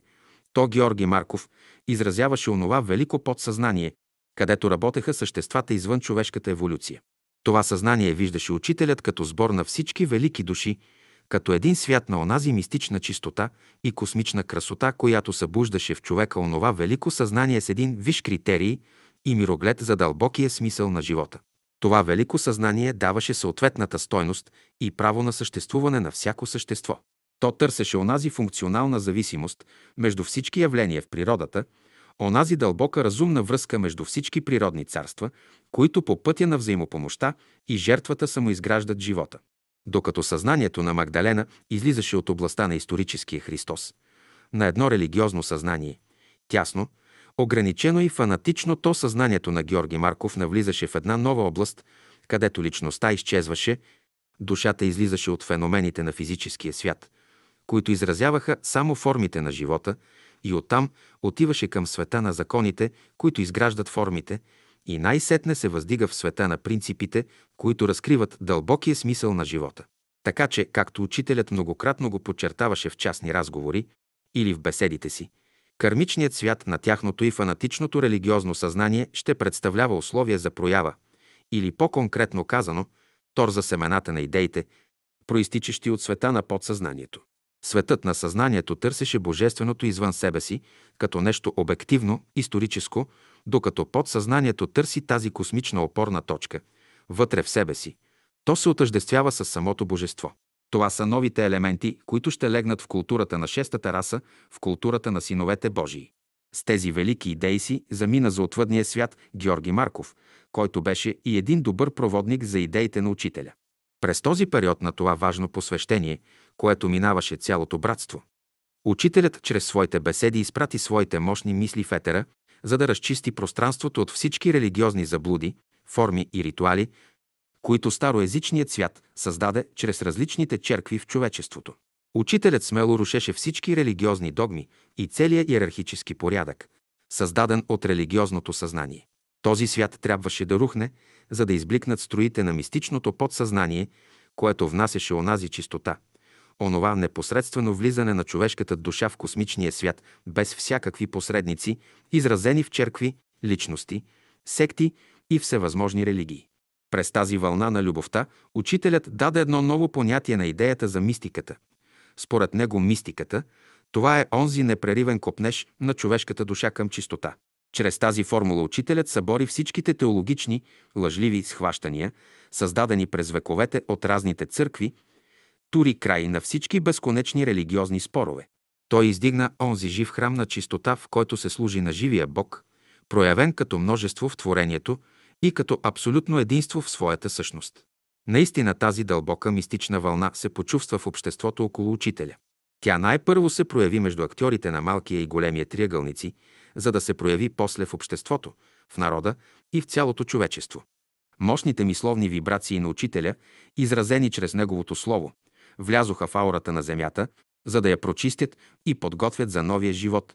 то Георги Марков изразяваше онова велико подсъзнание, където работеха съществата извън човешката еволюция. Това съзнание виждаше учителят като сбор на всички велики души, като един свят на онази мистична чистота и космична красота, която събуждаше в човека онова велико съзнание с един виш критерий и мироглед за дълбокия смисъл на живота. Това велико съзнание даваше съответната стойност и право на съществуване на всяко същество. То търсеше онази функционална зависимост между всички явления в природата, онази дълбока разумна връзка между всички природни царства, които по пътя на взаимопомощта и жертвата самоизграждат живота. Докато съзнанието на Магдалена излизаше от областта на историческия Христос, на едно религиозно съзнание, тясно, ограничено и фанатично, то съзнанието на Георги Марков навлизаше в една нова област, където личността изчезваше, душата излизаше от феномените на физическия свят, които изразяваха само формите на живота, и оттам отиваше към света на законите, които изграждат формите, и най-сетне се въздига в света на принципите, които разкриват дълбокия смисъл на живота. Така че, както учителят многократно го подчертаваше в частни разговори или в беседите си, кармичният свят на тяхното и фанатичното религиозно съзнание ще представлява условия за проява, или по-конкретно казано, тор за семената на идеите, проистичащи от света на подсъзнанието. Светът на съзнанието търсеше божественото извън себе си, като нещо обективно, историческо, докато подсъзнанието търси тази космична опорна точка, вътре в себе си. То се отъждествява със самото божество. Това са новите елементи, които ще легнат в културата на шестата раса, в културата на синовете Божии. С тези велики идеи си замина за отвъдния свят Георги Марков, който беше и един добър проводник за идеите на учителя. През този период на това важно посвещение, което минаваше цялото братство, учителят чрез своите беседи изпрати своите мощни мисли в етера, за да разчисти пространството от всички религиозни заблуди, форми и ритуали, които староезичният свят създаде чрез различните черкви в човечеството. Учителят смело рушеше всички религиозни догми и целия иерархически порядък, създаден от религиозното съзнание. Този свят трябваше да рухне, за да избликнат строите на мистичното подсъзнание, което внасяше онази чистота, онова непосредствено влизане на човешката душа в космичния свят без всякакви посредници, изразени в черкви, личности, секти и всевъзможни религии. През тази вълна на любовта учителят даде едно ново понятие на идеята за мистиката, Според него мистиката, това е онзи непреривен копнеж на човешката душа към чистота. Чрез тази формула учителят събори всичките теологични, лъжливи схващания, създадени през вековете от разните църкви, тури край на всички безконечни религиозни спорове. Той издигна онзи жив храм на чистота, в който се служи на живия Бог, проявен като множество в творението и като абсолютно единство в своята същност. Наистина тази дълбока мистична вълна се почувства в обществото около учителя. Тя най-първо се прояви между актьорите на малкия и големия триъгълници, за да се прояви после в обществото, в народа и в цялото човечество. Мощните мисловни вибрации на учителя, изразени чрез неговото слово, влязоха в аурата на земята, за да я прочистят и подготвят за новия живот,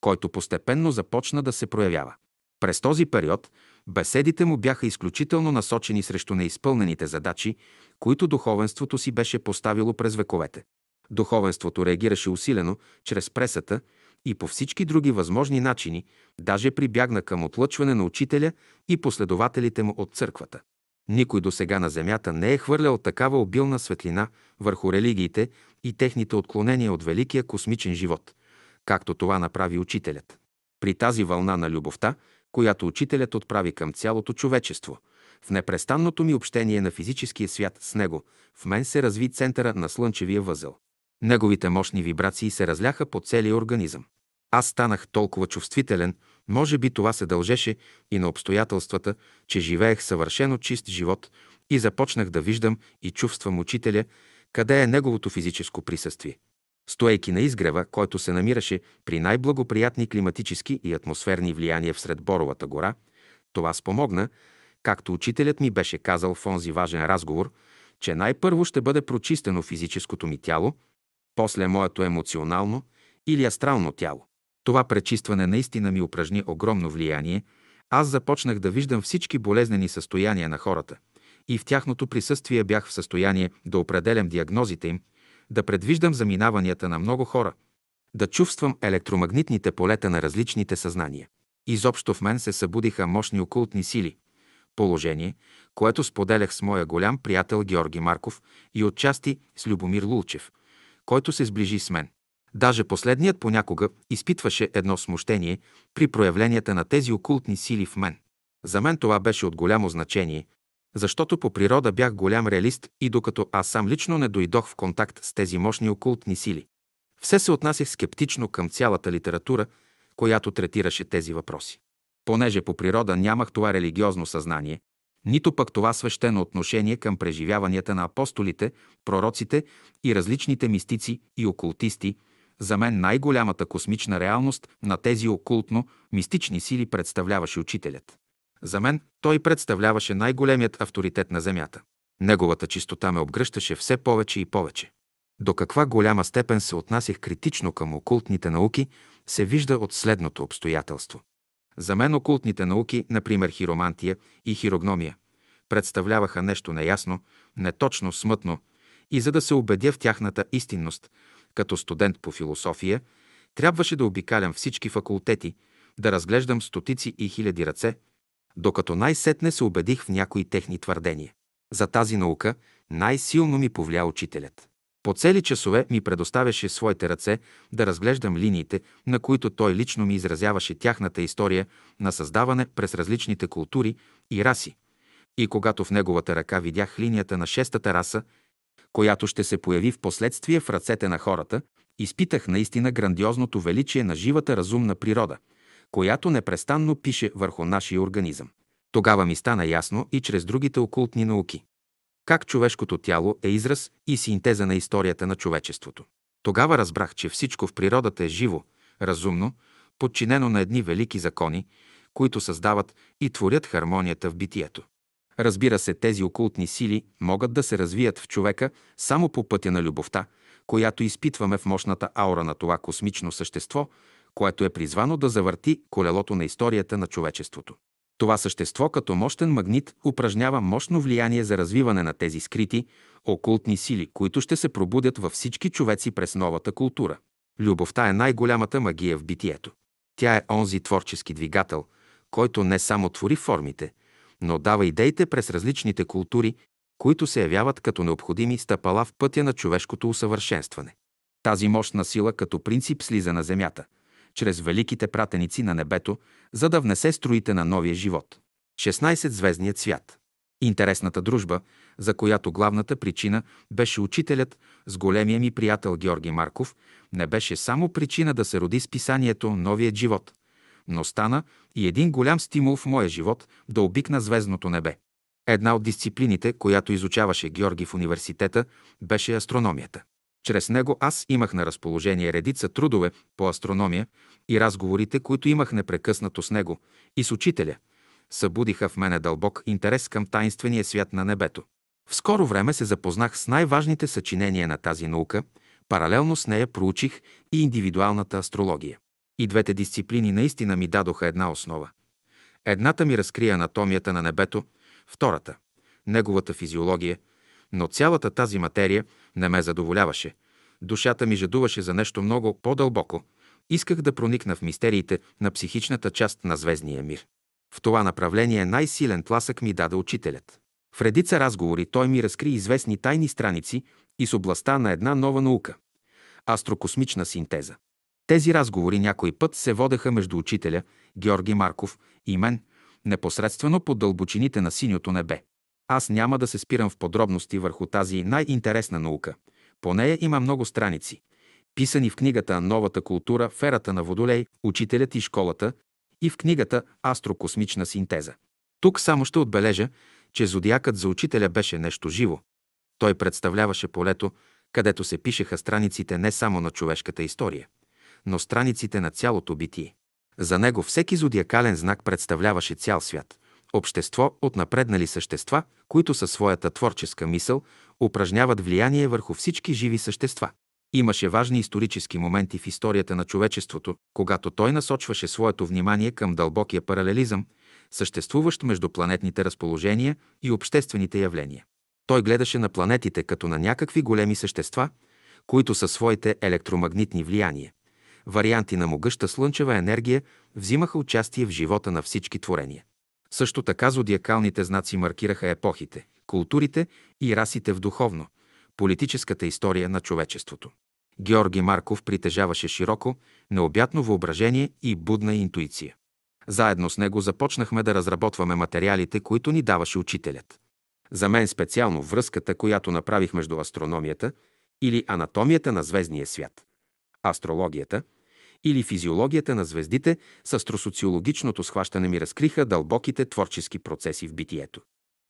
който постепенно започна да се проявява. През този период беседите му бяха изключително насочени срещу неизпълнените задачи, които духовенството си беше поставило през вековете. Духовенството реагираше усилено чрез пресата и по всички други възможни начини, даже прибягна към отлъчване на учителя и последователите му от църквата. Никой досега на земята не е хвърлял такава обилна светлина върху религиите и техните отклонения от великия космичен живот, както това направи учителят. При тази вълна на любовта, която учителят отправи към цялото човечество, в непрестанното ми общение на физическия свят с него, в мен се разви центъра на слънчевия възел. Неговите мощни вибрации се разляха по целия организъм. Аз станах толкова чувствителен, може би това се дължеше и на обстоятелствата, че живеех съвършено чист живот и започнах да виждам и чувствам учителя, къде е неговото физическо присъствие. Стоейки на изгрева, който се намираше при най-благоприятни климатически и атмосферни влияния всред Боровата гора, това спомогна, както учителят ми беше казал в онзи важен разговор, че най-първо ще бъде прочистено физическото ми тяло, после моето емоционално или астрално тяло. Това пречистване наистина ми упражни огромно влияние. Аз започнах да виждам всички болезнени състояния на хората и в тяхното присъствие бях в състояние да определям диагнозите им, да предвиждам заминаванията на много хора, да чувствам електромагнитните полета на различните съзнания. Изобщо в мен се събудиха мощни окултни сили, положение, което споделях с моя голям приятел Георги Марков и отчасти с Любомир Лулчев, който се сближи с мен. Даже последният понякога изпитваше едно смущение при проявленията на тези окултни сили в мен. За мен това беше от голямо значение, защото по природа бях голям реалист и докато аз сам лично не дойдох в контакт с тези мощни окултни сили, все се отнасях скептично към цялата литература, която третираше тези въпроси. Понеже по природа нямах това религиозно съзнание, нито пък това свещено отношение към преживяванията на апостолите, пророците и различните мистици и окултисти, за мен най-голямата космична реалност на тези окултно-мистични сили представляваше учителят. За мен той представляваше най-големият авторитет на Земята. Неговата чистота ме обгръщаше все повече и повече. До каква голяма степен се отнасях критично към окултните науки, се вижда от следното обстоятелство. За мен окултните науки, например хиромантия и хирогномия, представляваха нещо неясно, неточно, смътно, и за да се убедя в тяхната истинност, като студент по философия, трябваше да обикалям всички факултети, да разглеждам стотици и хиляди ръце, докато най-сетне се убедих в някои техни твърдения. За тази наука най-силно ми повлия учителят. По цели часове ми предоставяше своите ръце да разглеждам линиите, на които той лично ми изразяваше тяхната история на създаване през различните култури и раси. И когато в неговата ръка видях линията на шестата раса, която ще се появи в последствие в ръцете на хората, изпитах наистина грандиозното величие на живата разумна природа, която непрестанно пише върху нашия организъм. Тогава ми стана ясно и чрез другите окултни науки как човешкото тяло е израз и синтеза на историята на човечеството. Тогава разбрах, че всичко в природата е живо, разумно, подчинено на едни велики закони, които създават и творят хармонията в битието. Разбира се, тези окултни сили могат да се развият в човека само по пътя на любовта, която изпитваме в мощната аура на това космично същество, което е призвано да завърти колелото на историята на човечеството. Това същество като мощен магнит упражнява мощно влияние за развиване на тези скрити, окултни сили, които ще се пробудят във всички човеци през новата култура. Любовта е най-голямата магия в битието. Тя е онзи творчески двигател, който не само твори формите, но дава идеите през различните култури, които се явяват като необходими стъпала в пътя на човешкото усъвършенстване. Тази мощна сила като принцип слиза на земята, чрез великите пратеници на небето, за да внесе струите на новия живот. шестнайсетзвездният свят. Интересната дружба, за която главната причина беше учителят с големия ми приятел Георги Марков, не беше само причина да се роди с писанието «Новият живот», но стана и един голям стимул в моя живот да обикна звездното небе. Една от дисциплините, която изучаваше Георги в университета, беше астрономията. Чрез него аз имах на разположение редица трудове по астрономия и разговорите, които имах непрекъснато с него и с учителя, събудиха в мене дълбок интерес към таинствения свят на небето. В скоро време се запознах с най-важните съчинения на тази наука, паралелно с нея проучих и индивидуалната астрология. И двете дисциплини наистина ми дадоха една основа. Едната ми разкри анатомията на небето, втората – неговата физиология, но цялата тази материя не ме задоволяваше. Душата ми жадуваше за нещо много по-дълбоко. Исках да проникна в мистериите на психичната част на звездния мир. В това направление най-силен тласък ми даде учителят. В редица разговори той ми разкри известни тайни страници и с областта на една нова наука – астрокосмична синтеза. Тези разговори някой път се водеха между учителя, Георги Марков и мен, непосредствено по дълбочините на синьото небе. Аз няма да се спирам в подробности върху тази най-интересна наука. По нея има много страници, писани в книгата «Новата култура в ерата на Водолей, учителят и школата» и в книгата «Астрокосмична синтеза». Тук само ще отбележа, че зодиакът за учителя беше нещо живо. Той представляваше полето, където се пишеха страниците не само на човешката история, но страниците на цялото битие. За него всеки зодиакален знак представляваше цял свят, общество от напреднали същества, които със своята творческа мисъл упражняват влияние върху всички живи същества. Имаше важни исторически моменти в историята на човечеството, когато той насочваше своето внимание към дълбокия паралелизъм, съществуващ между планетните разположения и обществените явления. Той гледаше на планетите като на някакви големи същества, които със своите електромагнитни влияния, варианти на могъща слънчева енергия, взимаха участие в живота на всички творения. Също така зодиакалните знаци маркираха епохите, културите и расите в духовно, политическата история на човечеството. Георги Марков притежаваше широко, необятно въображение и будна интуиция. Заедно с него започнахме да разработваме материалите, които ни даваше учителят. За мен специално връзката, която направих между астрономията или анатомията на звездния свят, астрологията или физиологията на звездите с астросоциологичното схващане ми разкриха дълбоките творчески процеси в битието.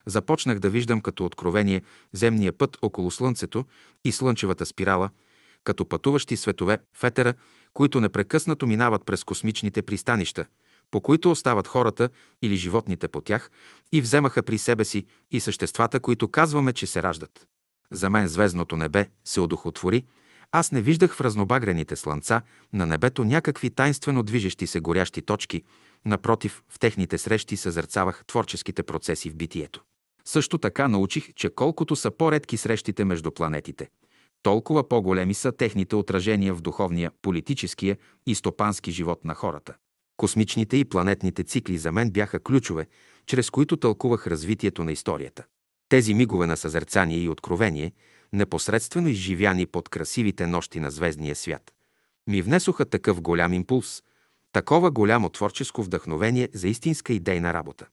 Започнах да виждам като откровение земния път около Слънцето и слънчевата спирала, като пътуващи светове в етера, които непрекъснато минават през космичните пристанища, по които остават хората или животните по тях и вземаха при себе си и съществата, които казваме, че се раждат. За мен звездното небе се одухотвори. Аз не виждах в разнобагрените слънца на небето някакви таинствено движещи се горящи точки, напротив, в техните срещи съзерцавах творческите процеси в битието. Също така научих, че колкото са по-редки срещите между планетите, толкова по-големи са техните отражения в духовния, политическия и стопански живот на хората. Космичните и планетните цикли за мен бяха ключове, чрез които тълкувах развитието на историята. Тези мигове на съзерцание и откровение, непосредствено изживяни под красивите нощи на звездния свят, ми внесоха такъв голям импулс, такова голямо творческо вдъхновение за истинска идейна работа.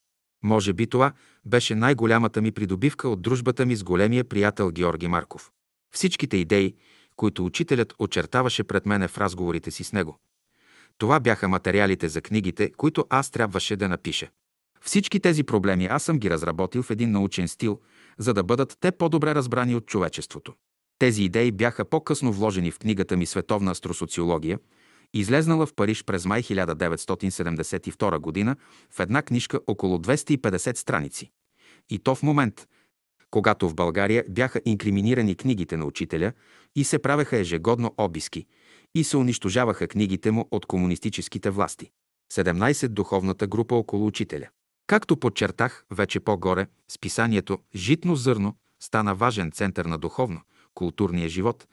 Може би това беше най-голямата ми придобивка от дружбата ми с големия приятел Георги Марков. Всичките идеи, които учителят очертаваше пред мене в разговорите си с него, това бяха материалите за книгите, които аз трябваше да напиша. Всички тези проблеми аз съм ги разработил в един научен стил, за да бъдат те по-добре разбрани от човечеството. Тези идеи бяха по-късно вложени в книгата ми «Световна астросоциология», излезнала в Париж през май хиляда деветстотин седемдесет и втора година в една книжка около двеста и петдесет страници. И то в момент, когато в България бяха инкриминирани книгите на учителя и се правеха ежегодно обиски и се унищожаваха книгите му от комунистическите власти. седемнайсет духовната група около учителя. Както подчертах вече по-горе, списанието «Житно зърно» стана важен център на духовно, културния живот,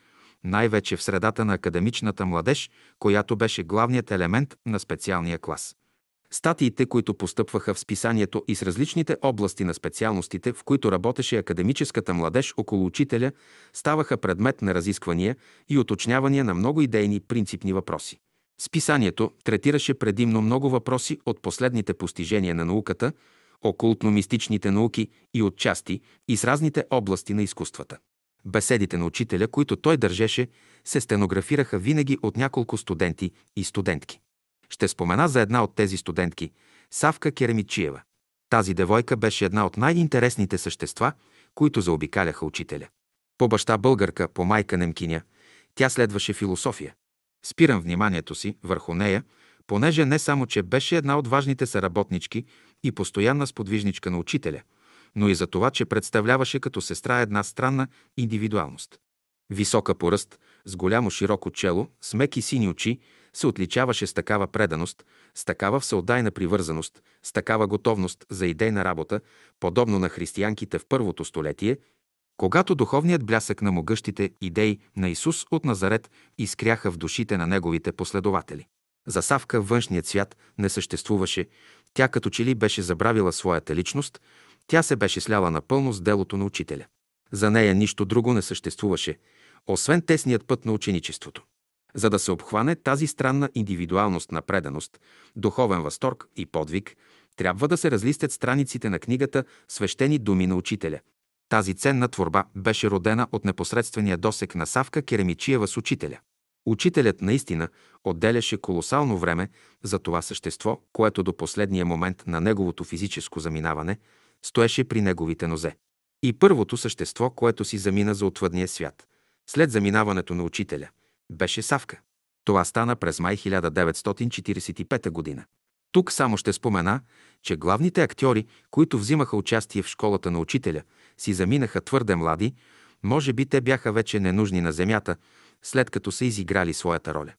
най-вече в средата на академичната младеж, която беше главният елемент на специалния клас. Статиите, които постъпваха в списанието и с различните области на специалностите, в които работеше академическата младеж около учителя, ставаха предмет на разисквания и уточнявания на много идейни принципни въпроси. Списанието третираше предимно много въпроси от последните постижения на науката, окултно-мистичните науки и отчасти и с разните области на изкуствата. Беседите на учителя, които той държеше, се стенографираха винаги от няколко студенти и студентки. Ще спомена за една от тези студентки – Савка Керемичиева. Тази девойка беше една от най-интересните същества, които заобикаляха учителя. По баща българка, по майка немкиня, тя следваше философия. Спирам вниманието си върху нея, понеже не само, че беше една от важните съработнички и постоянна сподвижничка на учителя, но и за това, че представляваше като сестра една странна индивидуалност. Висока по ръст, с голямо широко чело, с меки сини очи, се отличаваше с такава преданост, с такава всеотдайна привързаност, с такава готовност за идейна работа, подобно на християнките в първото столетие, когато духовният блясък на могъщите идеи на Исус от Назарет изкряха в душите на неговите последователи. За Савка външният свят не съществуваше, тя като че ли беше забравила своята личност, тя се беше сляла напълно с делото на учителя. За нея нищо друго не съществуваше, освен тесният път на ученичеството. За да се обхване тази странна индивидуалност на преданост, духовен възторг и подвиг, трябва да се разлистят страниците на книгата «Свещени думи на учителя». Тази ценна творба беше родена от непосредствения досек на Савка Керемичиева с учителя. Учителят наистина отделяше колосално време за това същество, което до последния момент на неговото физическо заминаване стоеше при неговите нозе. И първото същество, което си замина за отвъдния свят, след заминаването на учителя, беше Савка. Това стана през май хиляда деветстотин четиридесет и пета година. Тук само ще спомена, че главните актьори, които взимаха участие в школата на учителя, си заминаха твърде млади, може би те бяха вече ненужни на земята, след като са изиграли своята роля.